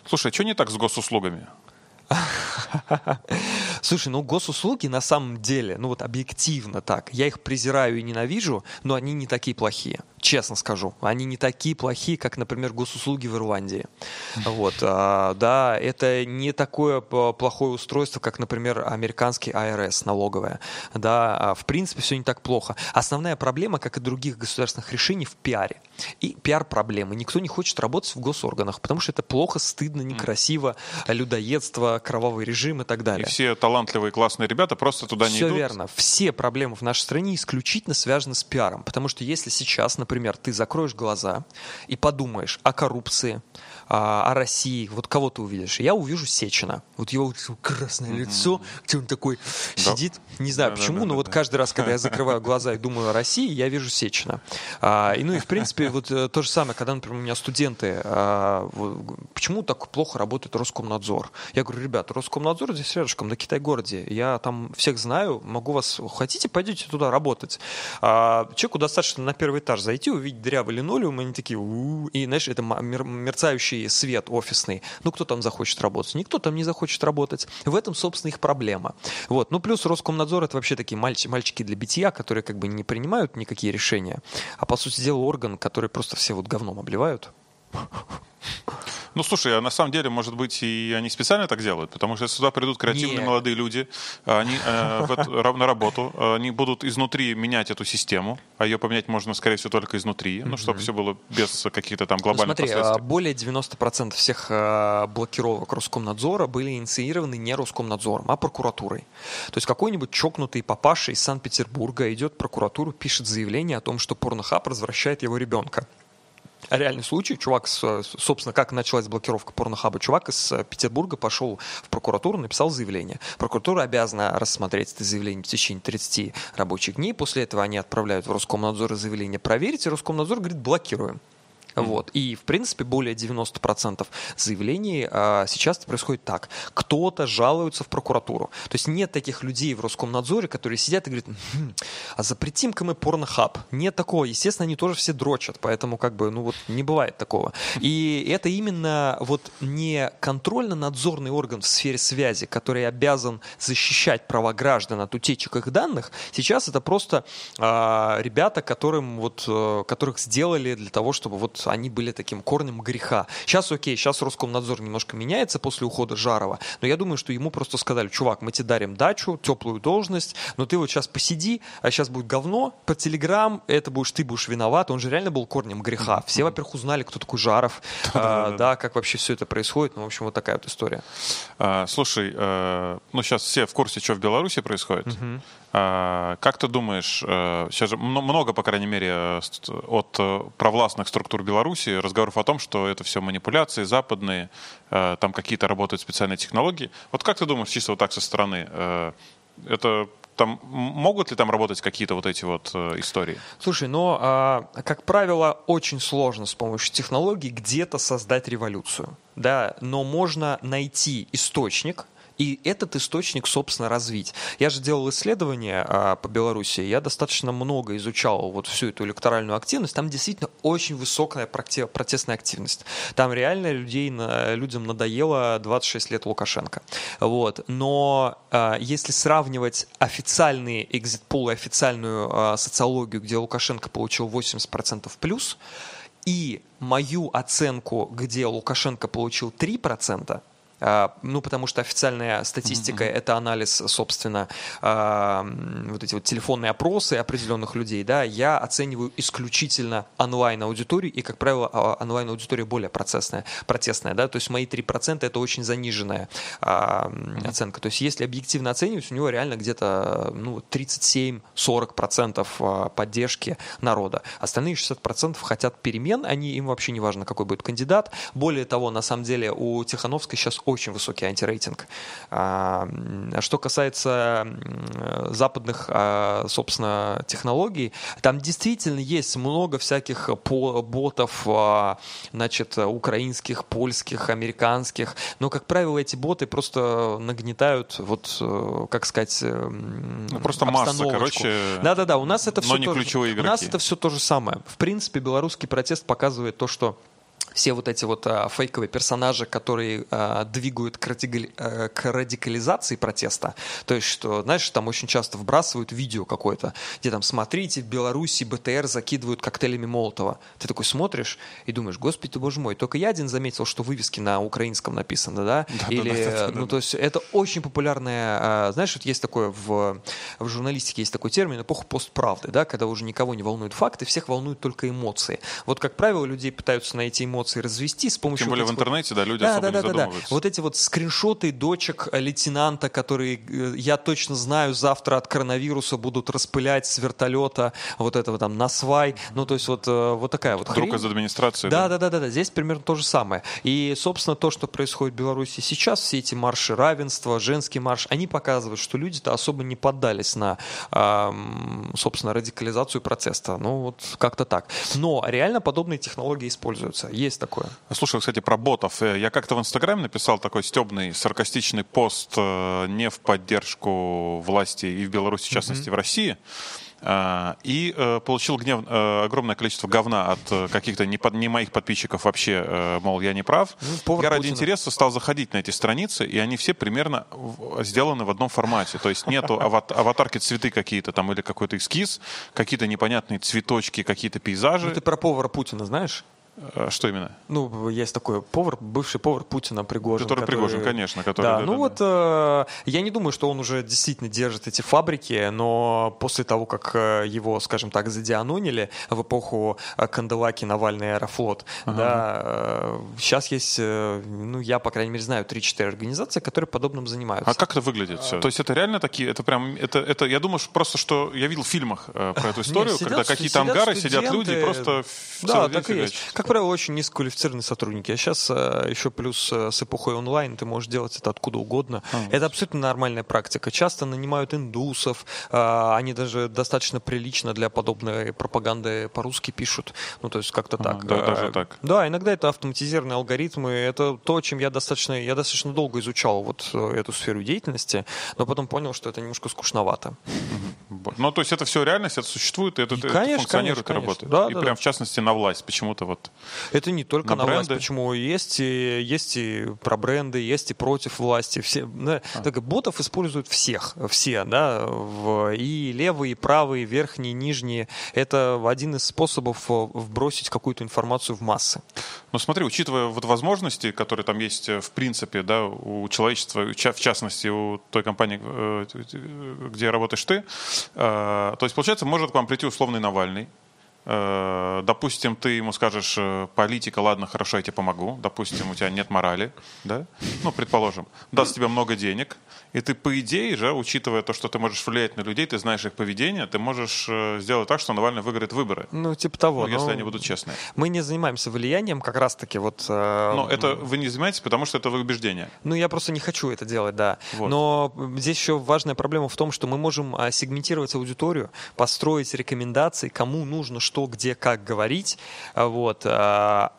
Слушай, а что не так с госуслугами? Слушай, ну госуслуги на самом деле, ну вот объективно так, я их презираю и ненавижу, но они не такие плохие, честно скажу. Они не такие плохие, как, например, госуслуги в Ирландии. Вот, а, да, это не такое плохое устройство, как, например, американский ай ар эс, налоговое. Да, в принципе, все не так плохо. Основная проблема, как и других государственных решений, в пиаре. И пиар-проблемы. Никто не хочет работать в госорганах, потому что это плохо, стыдно, некрасиво, людоедство, кровавый режим и так далее. И все талантливые, классные ребята просто туда не идут. Все верно. Все проблемы в нашей стране исключительно связаны с пиаром. Потому что если сейчас, например, ты закроешь глаза и подумаешь о коррупции, о России, вот кого ты увидишь? Я увижу Сечина. Вот его красное mm-hmm. лицо, где он такой да. сидит. Не знаю да, почему, да, да, но да, вот да. каждый раз, когда я закрываю глаза и думаю о России, я вижу Сечина. А, и, ну и в принципе вот то же самое, когда, например, у меня студенты, а, вот, почему так плохо работает Роскомнадзор? Я говорю, ребят, Роскомнадзор здесь рядышком, на Китай-городе. Я там всех знаю, могу вас... Хотите, пойдете туда работать. А, человеку достаточно на первый этаж зайти, увидеть дырявый линолеум, они такие... У-у-у", и, знаешь, это мер- мерцающий свет офисный. Ну, кто там захочет работать? Никто там не захочет работать. В этом, собственно, их проблема. Вот. Ну, плюс Роскомнадзор — это вообще такие мальчики, мальчики для битья, которые как бы не принимают никакие решения, а, по сути дела, орган, который просто все вот говном обливают. Ну, слушай, а на самом деле, может быть, и они специально так делают, потому что сюда придут креативные Нет. молодые люди, они э, в эту, на работу, они будут изнутри менять эту систему, а ее поменять можно, скорее всего, только изнутри, mm-hmm. ну, чтобы все было без каких-то там глобальных ну, смотри, последствий. Более девяносто процентов всех блокировок Роскомнадзора были инициированы не Роскомнадзором, а прокуратурой. То есть какой-нибудь чокнутый папаша из Санкт-Петербурга идет в прокуратуру, пишет заявление о том, что Pornhub развращает его ребенка. Реальный случай. Чувак, собственно, как началась блокировка Порнохаба, чувак из Петербурга пошел в прокуратуру, написал заявление. Прокуратура обязана рассмотреть это заявление в течение тридцати рабочих дней. После этого они отправляют в Роскомнадзор заявление проверить, и Роскомнадзор говорит, блокируем. Вот. И, в принципе, более девяносто процентов заявлений а, сейчас происходит так. Кто-то жалуется в прокуратуру. То есть нет таких людей в Роскомнадзоре, которые сидят и говорят, хм, а запретим-ка мы Порнхаб. Нет такого. Естественно, они тоже все дрочат, поэтому как бы, ну вот, не бывает такого. И это именно вот не контрольно-надзорный орган в сфере связи, который обязан защищать права граждан от утечек их данных. Сейчас это просто а, ребята, которым, вот, которых сделали для того, чтобы вот они были таким корнем греха. Сейчас окей, сейчас Роскомнадзор немножко меняется после ухода Жарова, но я думаю, что ему просто сказали, чувак, мы тебе дарим дачу, теплую должность, но ты вот сейчас посиди, а сейчас будет говно, по Телеграм, это будешь, ты будешь виноват. Он же реально был корнем греха. Все, во-первых, узнали, кто такой Жаров, да, как вообще все это происходит. Ну, в общем, вот такая вот история. Слушай, ну сейчас все в курсе, что в Беларуси происходит. Как ты думаешь, сейчас же много, по крайней мере, от провластных структур Беларуси разговоров о том, что это все манипуляции западные, там какие-то работают специальные технологии. Вот как ты думаешь, чисто вот так со стороны, это... Там, могут ли там работать какие-то вот эти вот э, истории? Слушай, но, э, как правило, очень сложно с помощью технологий где-то создать революцию, да, но можно найти источник, и этот источник, собственно, развить. Я же делал исследования а, по Беларуси, я достаточно много изучал вот всю эту электоральную активность. Там действительно очень высокая протестная активность. Там реально людей, людям надоело двадцать шесть лет Лукашенко. Вот. Но а, если сравнивать официальные экзит-полы, официальную а, социологию, где Лукашенко получил восемьдесят процентов плюс, и мою оценку, где Лукашенко получил три процента, Ну, потому что официальная статистика mm-hmm. — это анализ, собственно, вот эти вот телефонные опросы определенных людей, да, я оцениваю исключительно онлайн-аудиторию, и, как правило, онлайн-аудитория более процессная, протестная, да, то есть мои три процента — это очень заниженная mm-hmm. оценка, то есть если объективно оценивать, у него реально где-то, ну, тридцать семь - сорок процентов поддержки народа, остальные шестьдесят процентов хотят перемен, они, им вообще не важно, какой будет кандидат, более того, на самом деле, у Тихановской сейчас очень высокий антирейтинг. Что касается западных, собственно, технологий, там действительно есть много всяких ботов, значит, украинских, польских, американских, но, как правило, эти боты просто нагнетают, вот, как сказать, ну, просто масса, короче. Да-да-да, у нас это все не ключевые игроки. У нас это все то же самое. В принципе, белорусский протест показывает то, что все вот эти вот а, фейковые персонажи, которые а, двигают к, радикали... к радикализации протеста, то есть, что, знаешь, там очень часто вбрасывают видео какое-то, где там, смотрите, в Беларуси БТР закидывают коктейлями Молотова. Ты такой смотришь и думаешь, господи ты, боже мой, только я один заметил, что вывески на украинском написаны, да? Или, ну, то есть, это очень популярное, знаешь, вот есть такое, в, в журналистике есть такой термин, эпоха постправды, да, когда уже никого не волнуют факты, всех волнуют только эмоции. Вот, как правило, людей пытаются найти эмоции, развести с помощью... Тем более вот в интернете, да, люди да, особо да, да, не задумываются. Да, да. Вот эти вот скриншоты дочек лейтенанта, которые, я точно знаю, завтра от коронавируса будут распылять с вертолета вот этого там на свай. Ну, то есть вот, вот такая вот хрень. Друг из администрации. Да, да, да, да, да. Здесь примерно то же самое. И, собственно, то, что происходит в Беларуси сейчас, все эти марши равенства, женский марш, они показывают, что люди-то особо не поддались на, собственно, радикализацию протеста. Ну, вот как-то так. Но реально подобные технологии используются. Есть такое. Слушай, кстати, про ботов. Я как-то в Инстаграме написал такой стебный, саркастичный пост не в поддержку власти и в Беларуси, в частности, mm-hmm. в России. И получил гнев, огромное количество говна от каких-то не, под, не моих подписчиков вообще, мол, я не прав. Ну, я ради Путина. Интереса стал заходить на эти страницы, и они все примерно сделаны в одном формате. То есть нету аватарки цветы какие-то там или какой-то эскиз, какие-то непонятные цветочки, какие-то пейзажи. Ну, ты про повара Путина знаешь? Что именно? Ну, есть такой повар, бывший повар Путина, Пригожин. Который, который... Пригожин, конечно. Который... Да, да, ну да, вот да. Э, я не думаю, что он уже действительно держит эти фабрики, но после того, как его, скажем так, задианонили в эпоху Канделаки, Навальный, Аэрофлот, ага. да, э, сейчас есть, э, ну, я, по крайней мере, знаю три-четыре организации, которые подобным занимаются. А как это выглядит все? А... То есть это реально такие, это прям, это, это, я думаю, что просто, что я видел в фильмах э, про эту историю, Нет, сидят, когда какие-то сидят ангары, сидят люди и просто да, целый день фигачат. Как правило, очень низкоквалифицированные сотрудники. А сейчас еще плюс с эпохой онлайн ты можешь делать это откуда угодно. А, это абсолютно нормальная практика. Часто нанимают индусов, они даже достаточно прилично для подобной пропаганды по-русски пишут. Ну, то есть как-то так. А, да, даже так. Да, иногда это автоматизированные алгоритмы. Это то, чем я достаточно, я достаточно долго изучал вот эту сферу деятельности, но потом понял, что это немножко скучновато. Ну, то есть это все реальность, это существует, это, и, это конечно, функционирует, конечно, работает. Да, и да, прям да. в частности на власть почему-то вот. Это не только на, на власть, почему есть и, есть и про бренды, есть и против власти. Все, да, а. так, ботов используют всех, все, да, в, и левые, и правые, и верхние, и нижние. Это один из способов вбросить какую-то информацию в массы. Ну смотри, учитывая вот возможности, которые там есть в принципе, да, у человечества, в частности у той компании, где работаешь ты, то есть получается, может к вам прийти условный Навальный. Допустим, ты ему скажешь: политика, ладно, хорошо, я тебе помогу. Допустим, у тебя нет морали, да? Ну, предположим, даст тебе много денег. И ты, по идее же, учитывая то, что ты можешь влиять на людей, ты знаешь их поведение, ты можешь сделать так, что Навальный выиграет выборы. Ну, типа того. Ну, если ну, они будут честные. Мы не занимаемся влиянием как раз-таки вот... Э, ну, это вы не занимаетесь, потому что это вы убеждение. Ну, я просто не хочу это делать, да. Вот. Но здесь еще важная проблема в том, что мы можем сегментировать аудиторию, построить рекомендации, кому нужно что, где, как говорить. Вот.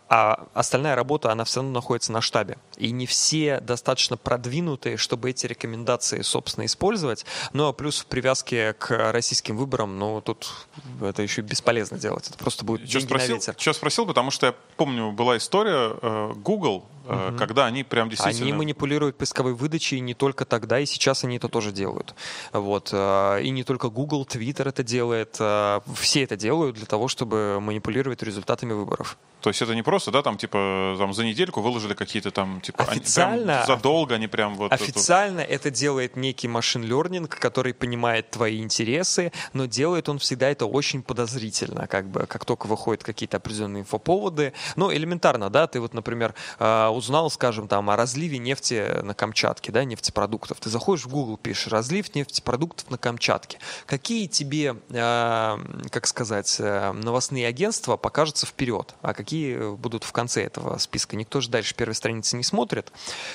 А остальная работа, она все равно находится на штабе. И не все достаточно продвинутые, чтобы эти рекомендации собственно, использовать. Ну, а плюс в привязке к российским выборам, ну, тут это еще бесполезно делать. Это просто будет деньги на ветер. Чего спросил, потому что я помню, была история, Google угу. когда они прям действительно... Они манипулируют поисковой выдачей не только тогда, и сейчас они это тоже делают. Вот. И не только Google, Twitter это делает. Все это делают для того, чтобы манипулировать результатами выборов. То есть это не просто, да, там типа там, за недельку выложили какие-то там... типа официально, они прям задолго они прям... вот официально эту... это делает некий машин-лернинг, который понимает твои интересы, но делает он всегда это очень подозрительно, как бы, как только выходят какие-то определенные инфоповоды. Ну, элементарно, да, ты вот, например, узнал, скажем, там, о разливе нефти на Камчатке, да, нефтепродуктов. Ты заходишь в Google, пишешь «разлив нефтепродуктов на Камчатке». Какие тебе, э, как сказать, новостные агентства покажутся вперед, а какие будут в конце этого списка? Никто же дальше первой страницы не смотрит.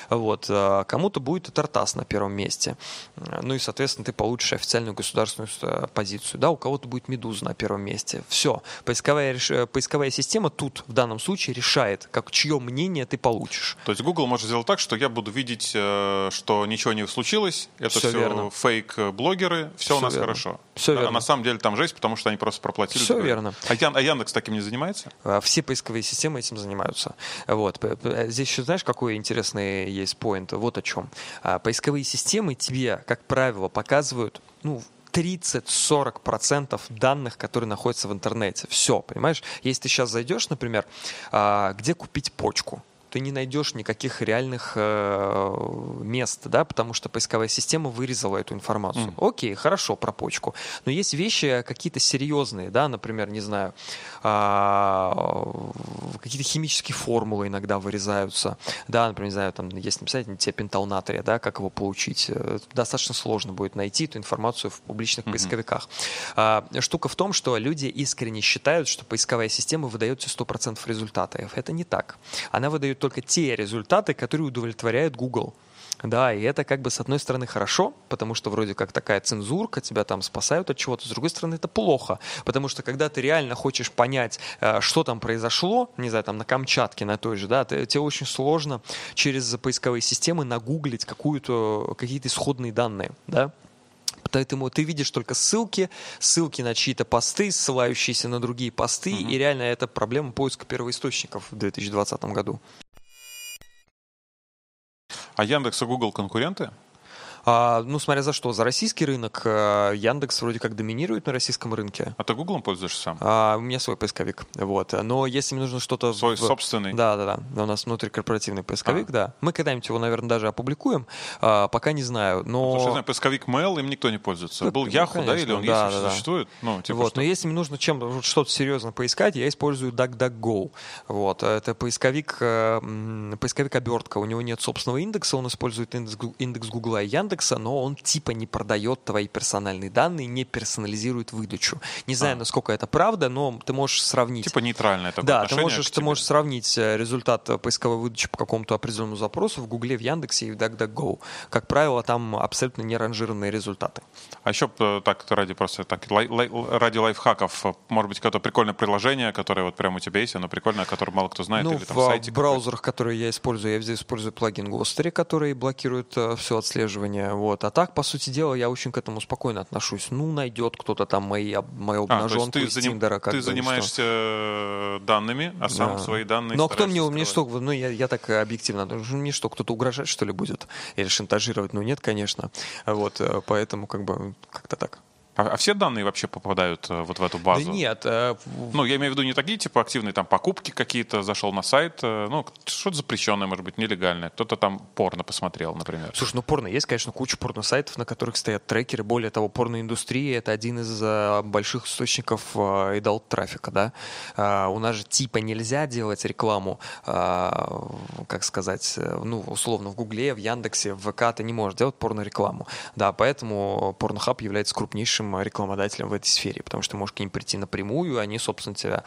Вот. Кому-то будет и Тартас на первом месте. Ну и, соответственно, ты получишь официальную государственную позицию. Да, у кого-то будет «Медуза» на первом месте. Все. Поисковая, поисковая система тут, в данном случае, решает, как, чье мнение ты получишь. То есть Google может сделать так, что я буду видеть, что ничего не случилось, это все, все фейк-блогеры, все, все у нас верно. Хорошо. Все а, верно. На самом деле там жесть, потому что они просто проплатили. Все верно. А, Ян, а Яндекс таким не занимается? Все поисковые системы этим занимаются. Вот. Здесь еще знаешь, какой интересный есть поинт? Вот о чем. Поисковые системы тебе, как правило, показывают... ну, тридцать-сорок процентов данных, которые находятся в интернете. Все, понимаешь? Если ты сейчас зайдешь, например, где купить почку, ты не найдешь никаких реальных э, мест, да, потому что поисковая система вырезала эту информацию. Mm. Окей, хорошо, про почку. Но есть вещи какие-то серьезные, да, например, не знаю, э, какие-то химические формулы иногда вырезаются. Да, например, не знаю, там есть написать тиопентал натрия, да, как его получить. Достаточно сложно будет найти эту информацию в публичных mm-hmm. поисковиках. Э, штука в том, что люди искренне считают, что поисковая система выдает тебе сто процентов результатов. Это не так. Она выдает только те результаты, которые удовлетворяют Google. Да, и это как бы с одной стороны хорошо, потому что вроде как такая цензурка, тебя там спасают от чего-то, с другой стороны это плохо, потому что когда ты реально хочешь понять, что там произошло, не знаю, там на Камчатке, на той же, да, ты, тебе очень сложно через поисковые системы нагуглить какую-то, какие-то исходные данные, да. Поэтому ты видишь только ссылки, ссылки на чьи-то посты, ссылающиеся на другие посты, угу. и реально это проблема поиска первоисточников в две тысячи двадцатом году. А Яндекс и Google конкуренты? А, ну, смотря за что. За российский рынок Яндекс вроде как доминирует на российском рынке. А ты Гуглом пользуешься сам? А, у меня свой поисковик. Вот. Но если мне нужно что-то... Свой в... собственный? Да, да, да. У нас внутрикорпоративный поисковик, а. да. Мы когда-нибудь его, наверное, даже опубликуем. А, пока не знаю, но... Потому что, я знаю, поисковик Mail им никто не пользуется. Да, был ну, Yahoo, конечно, да, или он да, есть, да, да. существует? Ну, типа вот. Но если мне нужно чем что-то серьезно поискать, я использую DuckDuckGo. Вот. Это поисковик, поисковик-обертка. У него нет собственного индекса, он использует индекс, индекс Гугла и Яндекса. Но он типа не продает твои персональные данные, не персонализирует выдачу. Не знаю, а. насколько это правда, но ты можешь сравнить. Типа нейтральное такое да, отношение. Да, ты, ты можешь сравнить результат поисковой выдачи по какому-то определенному запросу в Гугле, в Яндексе и в DuckDuckGo. Как правило, там абсолютно не ранжированные результаты. А еще так, ради, просто, так, лай, лай, ради лайфхаков, может быть, какое-то прикольное приложение, которое вот прямо у тебя есть, оно прикольное, которое мало кто знает, ну, или там в сайте. В браузерах, которые я использую, я здесь использую плагин Гостери, который блокирует все отслеживание. Вот. А так, по сути дела, я очень к этому спокойно отношусь. Ну, найдет кто-то там мои, мою обнаженку а, из заним... Тиндера. Как ты бы, занимаешься что... данными, а сам да. свои данные ну, а кто мне, мне что, ну, я, я так объективно, мне что, кто-то угрожать, что ли, будет? Или шантажировать? Ну, нет, конечно. Вот, поэтому как бы как-то так. А все данные вообще попадают вот в эту базу? Да нет. Э... Ну, я имею в виду не такие, типа, активные там покупки какие-то, зашел на сайт, ну, что-то запрещенное, может быть, нелегальное, кто-то там порно посмотрел, например. Слушай, ну, порно есть, конечно, куча порно-сайтов, на которых стоят трекеры, более того, порноиндустрия — это один из больших источников adult-трафика, да. А у нас же типа нельзя делать рекламу, а, как сказать, ну, условно, в Гугле, в Яндексе, в ВК ты не можешь делать порно-рекламу, да, поэтому Pornhub является крупнейшим рекламодателем в этой сфере, потому что ты можешь к ним прийти напрямую, они, собственно, тебя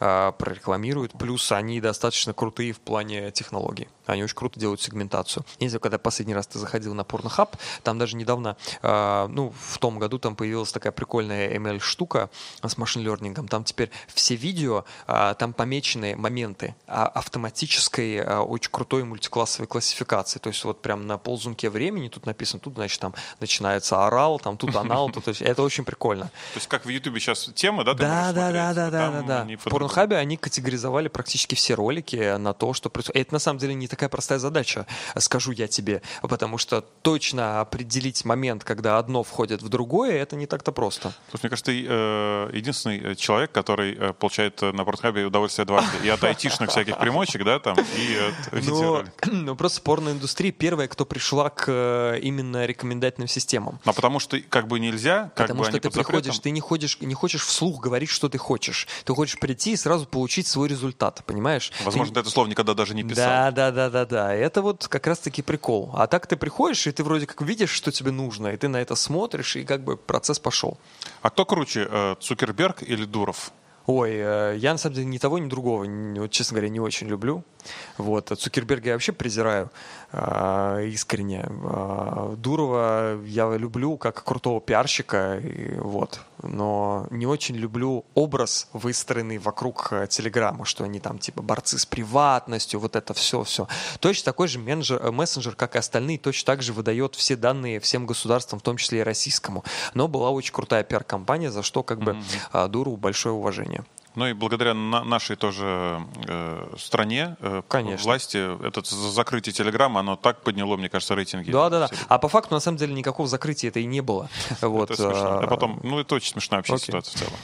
э, прорекламируют, плюс они достаточно крутые в плане технологий. Они очень круто делают сегментацию. Я не знаю, когда последний раз ты заходил на Pornhub, там даже недавно, э, ну, в том году там появилась такая прикольная эм эл-штука с машин-лернингом, там теперь все видео, э, там помечены моменты автоматической э, очень крутой мультиклассовой классификации, то есть вот прям на ползунке времени тут написано, тут, значит, там начинается орал, там тут анал, тут... это очень прикольно. То есть как в Ютубе сейчас тема, да? Да, да, да, да, да, да, да. В Pornhub они категоризовали практически все ролики на то, что происходит. Это на самом деле не такая простая задача, скажу я тебе, потому что точно определить момент, когда одно входит в другое, это не так-то просто. Мне кажется, ты единственный человек, который получает на Pornhub удовольствие дважды. И от айтишных всяких примочек, да, там, и от видеороликов. Ну, просто порноиндустрия первая, кто пришла к именно рекомендательным системам. А потому что как бы нельзя, как потому бы что ты приходишь, ты не, ходишь, не хочешь вслух говорить, что ты хочешь. Ты хочешь прийти и сразу получить свой результат, понимаешь? Возможно, ты, ты это слово никогда даже не писал. Да, да, да, да, да. Это вот как раз-таки прикол. А так ты приходишь, и ты вроде как видишь, что тебе нужно, и ты на это смотришь, и как бы процесс пошел. А кто круче, Цукерберг или Дуров? Ой, я на самом деле ни того, ни другого, честно говоря, не очень люблю. Вот. Цукерберга я вообще презираю искренне. Дурова я люблю как крутого пиарщика, и вот. Но не очень люблю образ, выстроенный вокруг Телеграма, что они там типа борцы с приватностью, вот это все-все. Точно такой же менеджер, мессенджер, как и остальные, точно так же выдает все данные всем государствам, в том числе и российскому. Но была очень крутая пиар-компания, за что как бы mm-hmm. Дурову большое уважение. Ну и благодаря на нашей тоже э, стране, э, власти, это закрытие Телеграма, оно так подняло, мне кажется, рейтинги. Да-да-да. А по факту, на самом деле, никакого закрытия это и не было. Вот. Это смешно. А потом, ну это очень смешная вообще окей. ситуация в целом.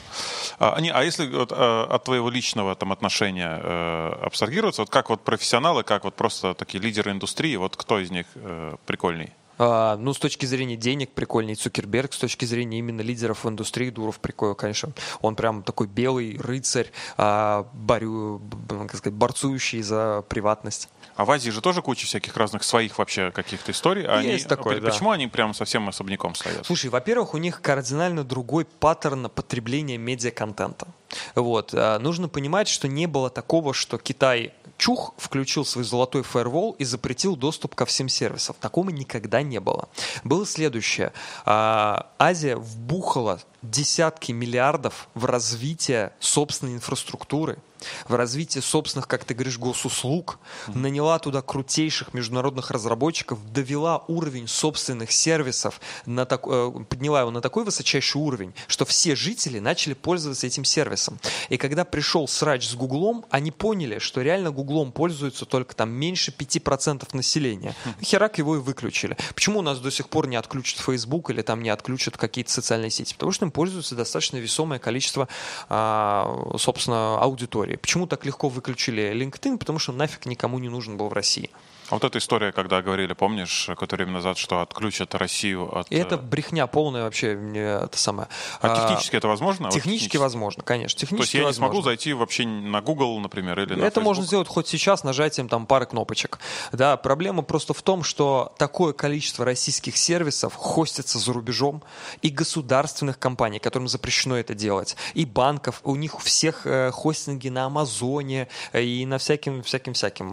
А, не, а если от, от твоего личного там, отношения э, абстрагироваться, вот как вот профессионалы, как вот просто такие лидеры индустрии, вот кто из них э, прикольней? Uh, ну, с точки зрения денег прикольнее Цукерберг, с точки зрения именно лидеров в индустрии Дуров прикольно, конечно. Он прям такой белый рыцарь, uh, борю, как сказать, борцующий за приватность. А в Азии же тоже куча всяких разных своих вообще каких-то историй. Есть они, такое, почему да. они прям совсем особняком стоят? Слушай, во-первых, у них кардинально другой паттерн потребления медиаконтента. Вот. Uh, нужно понимать, что не было такого, что Китай... Чух включил свой золотой фаервол и запретил доступ ко всем сервисам. Такого никогда не было. Было следующее. Азия вбухала десятки миллиардов в развитие собственной инфраструктуры, в развитие собственных, как ты говоришь, госуслуг, наняла туда крутейших международных разработчиков, довела уровень собственных сервисов, на так, подняла его на такой высочайший уровень, что все жители начали пользоваться этим сервисом. И когда пришел срач с Гуглом, они поняли, что реально Гуглом пользуются только там меньше пяти процентов населения. Херак его и выключили. Почему у нас до сих пор не отключат Facebook или там не отключат какие-то социальные сети? Потому что им пользуется достаточно весомое количество, собственно, аудитории. Почему так легко выключили LinkedIn? Потому что нафиг никому не нужен был в России. А вот эта история, когда говорили, помнишь, какое-то время назад, что отключат Россию от... Это брехня полная вообще, это самое. А технически это возможно? Технически, технически возможно, конечно. Технически То есть я возможно. не смогу зайти вообще на Google, например, или на Это Facebook? Можно сделать хоть сейчас нажатием там пары кнопочек. Да, проблема просто в том, что такое количество российских сервисов хостится за рубежом, и государственных компаний, которым запрещено это делать, и банков, у них у всех хостинги на Амазоне и на всяким-всяким-всяким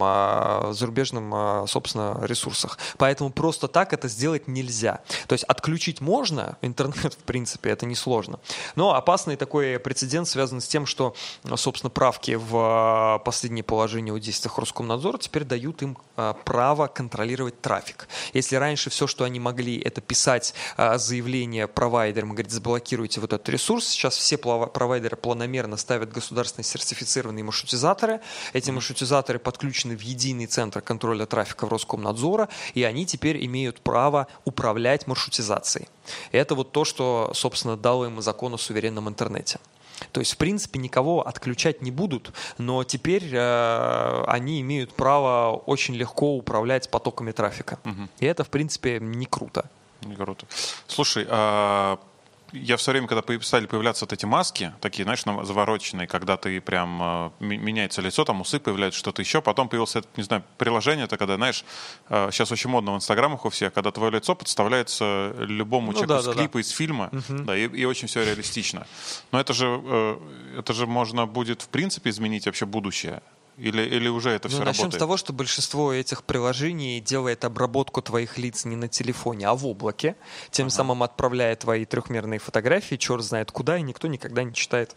зарубежным собственно, ресурсах. Поэтому просто так это сделать нельзя. То есть отключить можно, интернет, в принципе, это несложно. Но опасный такой прецедент связан с тем, что, собственно, правки в последнее положение о действиях Роскомнадзора теперь дают им право контролировать трафик. Если раньше все, что они могли, это писать заявление провайдерам, говорит, заблокируйте вот этот ресурс, сейчас все провайдеры планомерно ставят государственные сертифицированные маршрутизаторы. Эти маршрутизаторы подключены в единый центр контроля трафика трафика в Роскомнадзора, и они теперь имеют право управлять маршрутизацией. Это вот то, что, собственно, дало им закон о суверенном интернете. То есть, в принципе, никого отключать не будут, но теперь э, они имеют право очень легко управлять потоками трафика. Угу. И это, в принципе, не круто. Не круто. Слушай, а... Я все время, когда стали появляться вот эти маски, такие, знаешь, завороченные, когда ты прям меняется лицо, там усы появляются, что-то еще. Потом появилось, это, не знаю, приложение, это когда, знаешь, сейчас очень модно в инстаграмах у всех, когда твое лицо подставляется любому ну, человеку да, с да, клипа, да. из фильма, угу. да, и, и очень все реалистично. Но это же, это же можно будет, в принципе, изменить вообще будущее. Или, или уже это все ну, работает? Начнем с того, что большинство этих приложений делает обработку твоих лиц не на телефоне, а в облаке, тем ага. самым отправляя твои трехмерные фотографии, черт знает куда, и никто никогда не читает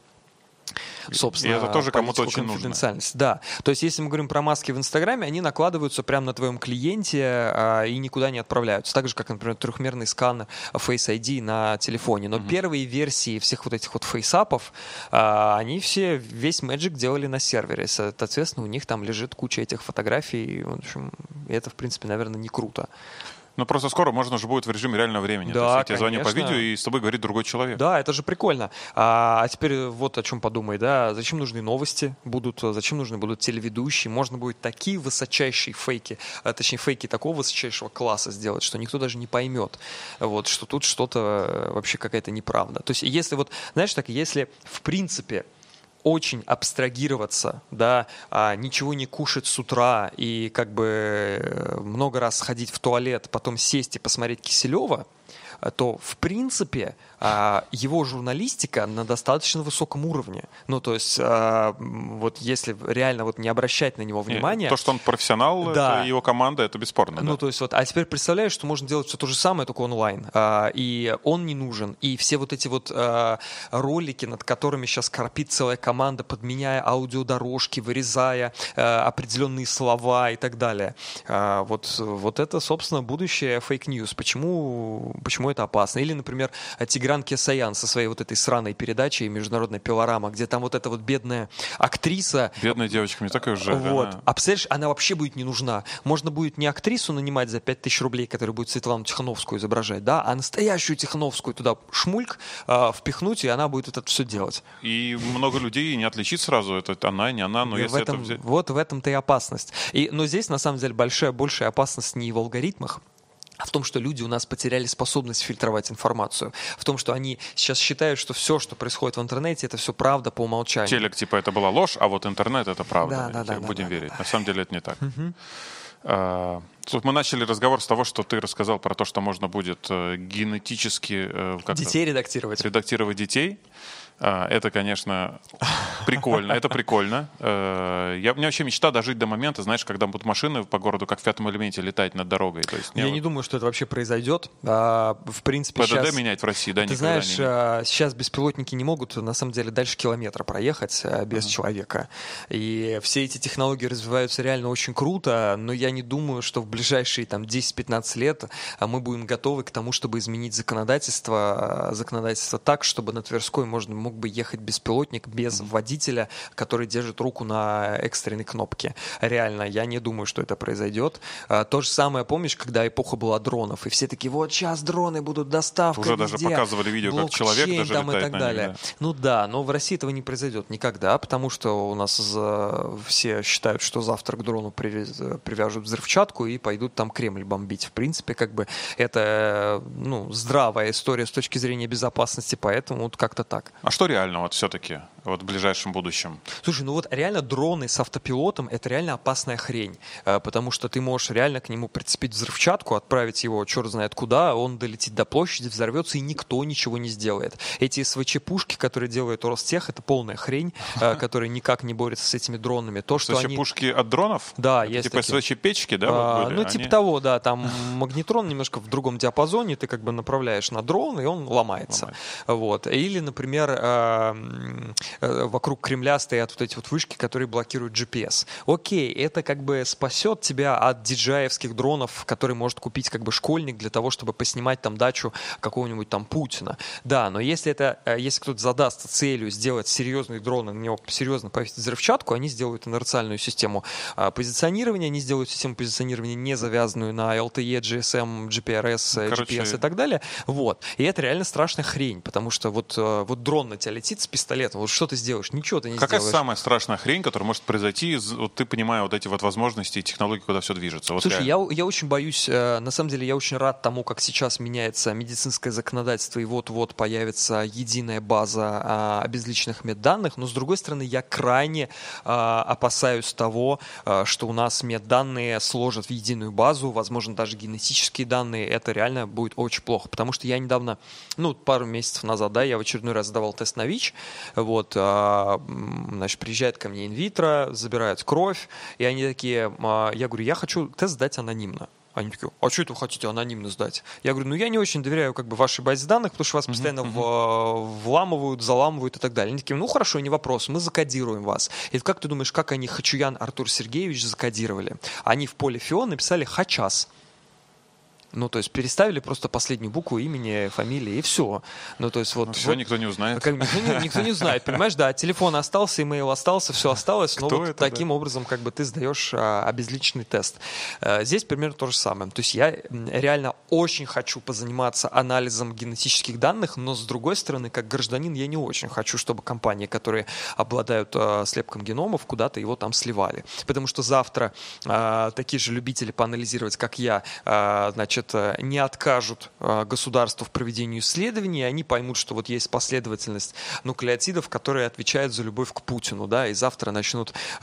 Собственно, и это тоже кому-то очень конфиденциальность. Нужно. Да. То есть, если мы говорим про маски в Инстаграме, они накладываются прямо на твоем клиенте а, и никуда не отправляются. Так же, как, например, трехмерный скан Face ай ди на телефоне. Но mm-hmm. первые версии всех вот этих вот фейсапов, а, они все, весь Magic делали на сервере. Соответственно, у них там лежит куча этих фотографий. В общем, это, в принципе, наверное, не круто. Ну, просто скоро можно же будет в режиме реального времени. Да, то есть я тебе звоню по видео, и с тобой говорит другой человек. Да, это же прикольно. А, а теперь вот о чем подумай, да. Зачем нужны новости будут, зачем нужны будут телеведущие? Можно будет такие высочайшие фейки, а, точнее, фейки такого высочайшего класса сделать, что никто даже не поймет, вот, что тут что-то вообще какая-то неправда. То есть если вот, знаешь, так, если в принципе очень абстрагироваться, да, ничего не кушать с утра и как бы много раз сходить в туалет, потом сесть и посмотреть Киселева, то, в принципе, его журналистика на достаточно высоком уровне. Ну, то есть, вот если реально вот не обращать на него внимания... Нет, то, что он профессионал, да. Его команда, это бесспорно. Ну, да. То есть, вот, а теперь представляешь, что можно делать все то же самое, только онлайн. И он не нужен. И все вот эти вот ролики, над которыми сейчас корпит целая команда, подменяя аудиодорожки, вырезая определенные слова и так далее. Вот, вот это, собственно, будущее фейк-ньюс. Почему... Почему это опасно? Или, например, Тигран Кесаян со своей вот этой сраной передачей «Международная пилорама», где там вот эта вот бедная актриса... Бедная девочка, мне такая жаль. Вот. Она... А представляешь, она вообще будет не нужна. Можно будет не актрису нанимать за пять тысяч рублей, которая будет Светлану Тихановскую изображать, да, а настоящую Тихановскую туда шмульк э, впихнуть, и она будет это все делать. И много людей не отличить сразу, это она, не она, но и если в этом, это взять... Вот в этом-то и опасность. И, но здесь, на самом деле, большая, большая опасность не в алгоритмах, а в том, что люди у нас потеряли способность фильтровать информацию. В том, что они сейчас считают, что все, что происходит в интернете, это все правда по умолчанию. Телек, типа, это была ложь, а вот интернет — это правда. Да, да, да, будем да, верить. Да, да. На самом деле это не так. Угу. А, мы начали разговор с того, что ты рассказал про то, что можно будет генетически... Как детей редактировать. Редактировать детей. Это, конечно, прикольно. Это прикольно. Я, у меня вообще мечта дожить до момента, знаешь, когда будут машины по городу, как в «Пятом элементе», летать над дорогой. То есть, я вот... не думаю, что это вообще произойдет. А, в принципе, ПДД сейчас... менять в России, да? Ты знаешь, не... сейчас беспилотники не могут, на самом деле, дальше километра проехать без ага. человека. И все эти технологии развиваются реально очень круто, но я не думаю, что в ближайшие там, десять-пятнадцать лет мы будем готовы к тому, чтобы изменить законодательство, законодательство так, чтобы на Тверской можно мог бы ехать беспилотник без mm-hmm. водителя, который держит руку на экстренной кнопке. Реально, я не думаю, что это произойдет. А, то же самое, помнишь, когда эпоха была дронов, и все такие, вот сейчас дроны будут, доставка уже везде, даже показывали видео, как человек даже там летает и так далее. Ними, да. Ну да, но в России этого не произойдет никогда, потому что у нас за... все считают, что завтра к дрону привяжут взрывчатку и пойдут там Кремль бомбить. В принципе, как бы это ну, здравая история с точки зрения безопасности, поэтому вот как-то так. А что реально вот все-таки вот в ближайшем будущем? Слушай, ну вот реально дроны с автопилотом — это реально опасная хрень, потому что ты можешь реально к нему прицепить взрывчатку, отправить его черт знает куда, он долетит до площади, взорвется, и никто ничего не сделает. Эти СВЧ-пушки, которые делают Ростех, это полная хрень, которая никак не борется с этими дронами. СВЧ-пушки от дронов? Да, есть такие. Типа СВЧ-печки, да? Ну, типа того, да. Там магнитрон немножко в другом диапазоне, ты как бы направляешь на дрон, и он ломается. Или, например, вокруг Кремля стоят вот эти вот вышки, которые блокируют джи пи эс. Окей, это как бы спасет тебя от диджеевских дронов, которые может купить как бы школьник для того, чтобы поснимать там дачу какого-нибудь там Путина. Да, но если это, если кто-то задастся целью сделать серьезные дроны, на него серьезно повесить взрывчатку, они сделают инерциальную систему позиционирования, они сделают систему позиционирования не завязанную на эл ти и, джи эс эм, джи пи эр эс, короче, джи пи эс и так далее. Вот. И это реально страшная хрень, потому что вот, вот дрон на тебя летит с пистолетом, вот что ты сделаешь? Ничего ты не Какая сделаешь. Какая самая страшная хрень, которая может произойти, вот ты понимаешь вот эти вот возможности и технологии, куда все движется? Вот слушай, я, я очень боюсь, на самом деле я очень рад тому, как сейчас меняется медицинское законодательство, и вот-вот появится единая база обезличенных медданных, но с другой стороны я крайне опасаюсь того, что у нас медданные сложат в единую базу, возможно, даже генетические данные, это реально будет очень плохо, потому что я недавно, ну, пару месяцев назад, да, я в очередной раз сдавал тест на ВИЧ, вот, а, значит, приезжает ко мне инвитро, забирают кровь, и они такие, а, я говорю, я хочу тест сдать анонимно. Они такие: а что это вы хотите анонимно сдать? Я говорю: ну я не очень доверяю как бы вашей базе данных, потому что вас постоянно uh-huh, uh-huh. В, вламывают, заламывают и так далее. Они такие: ну хорошо, не вопрос, мы закодируем вас. И как ты думаешь, как они Хачуян Артур Сергеевич закодировали? Они в поле ФИО написали «Хачас». Ну, то есть переставили просто последнюю букву имени, фамилии, и все. Ну, то есть вот... Ну, все, вот, никто не узнает. Как, никто, никто не узнает, понимаешь, да. Телефон остался, имейл остался, все осталось. Кто но вот это, таким да? образом как бы ты сдаешь а, обезличенный тест. А, здесь примерно то же самое. То есть я реально очень хочу позаниматься анализом генетических данных, но, с другой стороны, как гражданин, я не очень хочу, чтобы компании, которые обладают а, слепком геномов, куда-то его там сливали. Потому что завтра а, такие же любители поанализировать, как я, а, значит, не откажут государству в проведении исследований, и они поймут, что вот есть последовательность нуклеотидов, которые отвечают за любовь к Путину, да, и завтра начнут mm-hmm.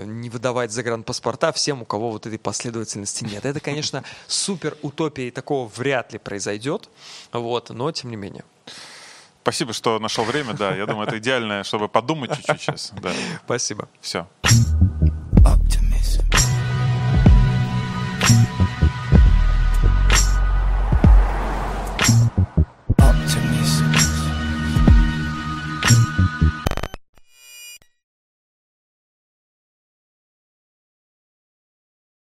э, не выдавать загранпаспорта всем, у кого вот этой последовательности нет. Это, конечно, супер утопия, и такого вряд ли произойдет, вот, но тем не менее. Спасибо, что нашел время, да, я думаю, это идеально, чтобы подумать чуть-чуть сейчас. Да. Спасибо. Все. Thank you.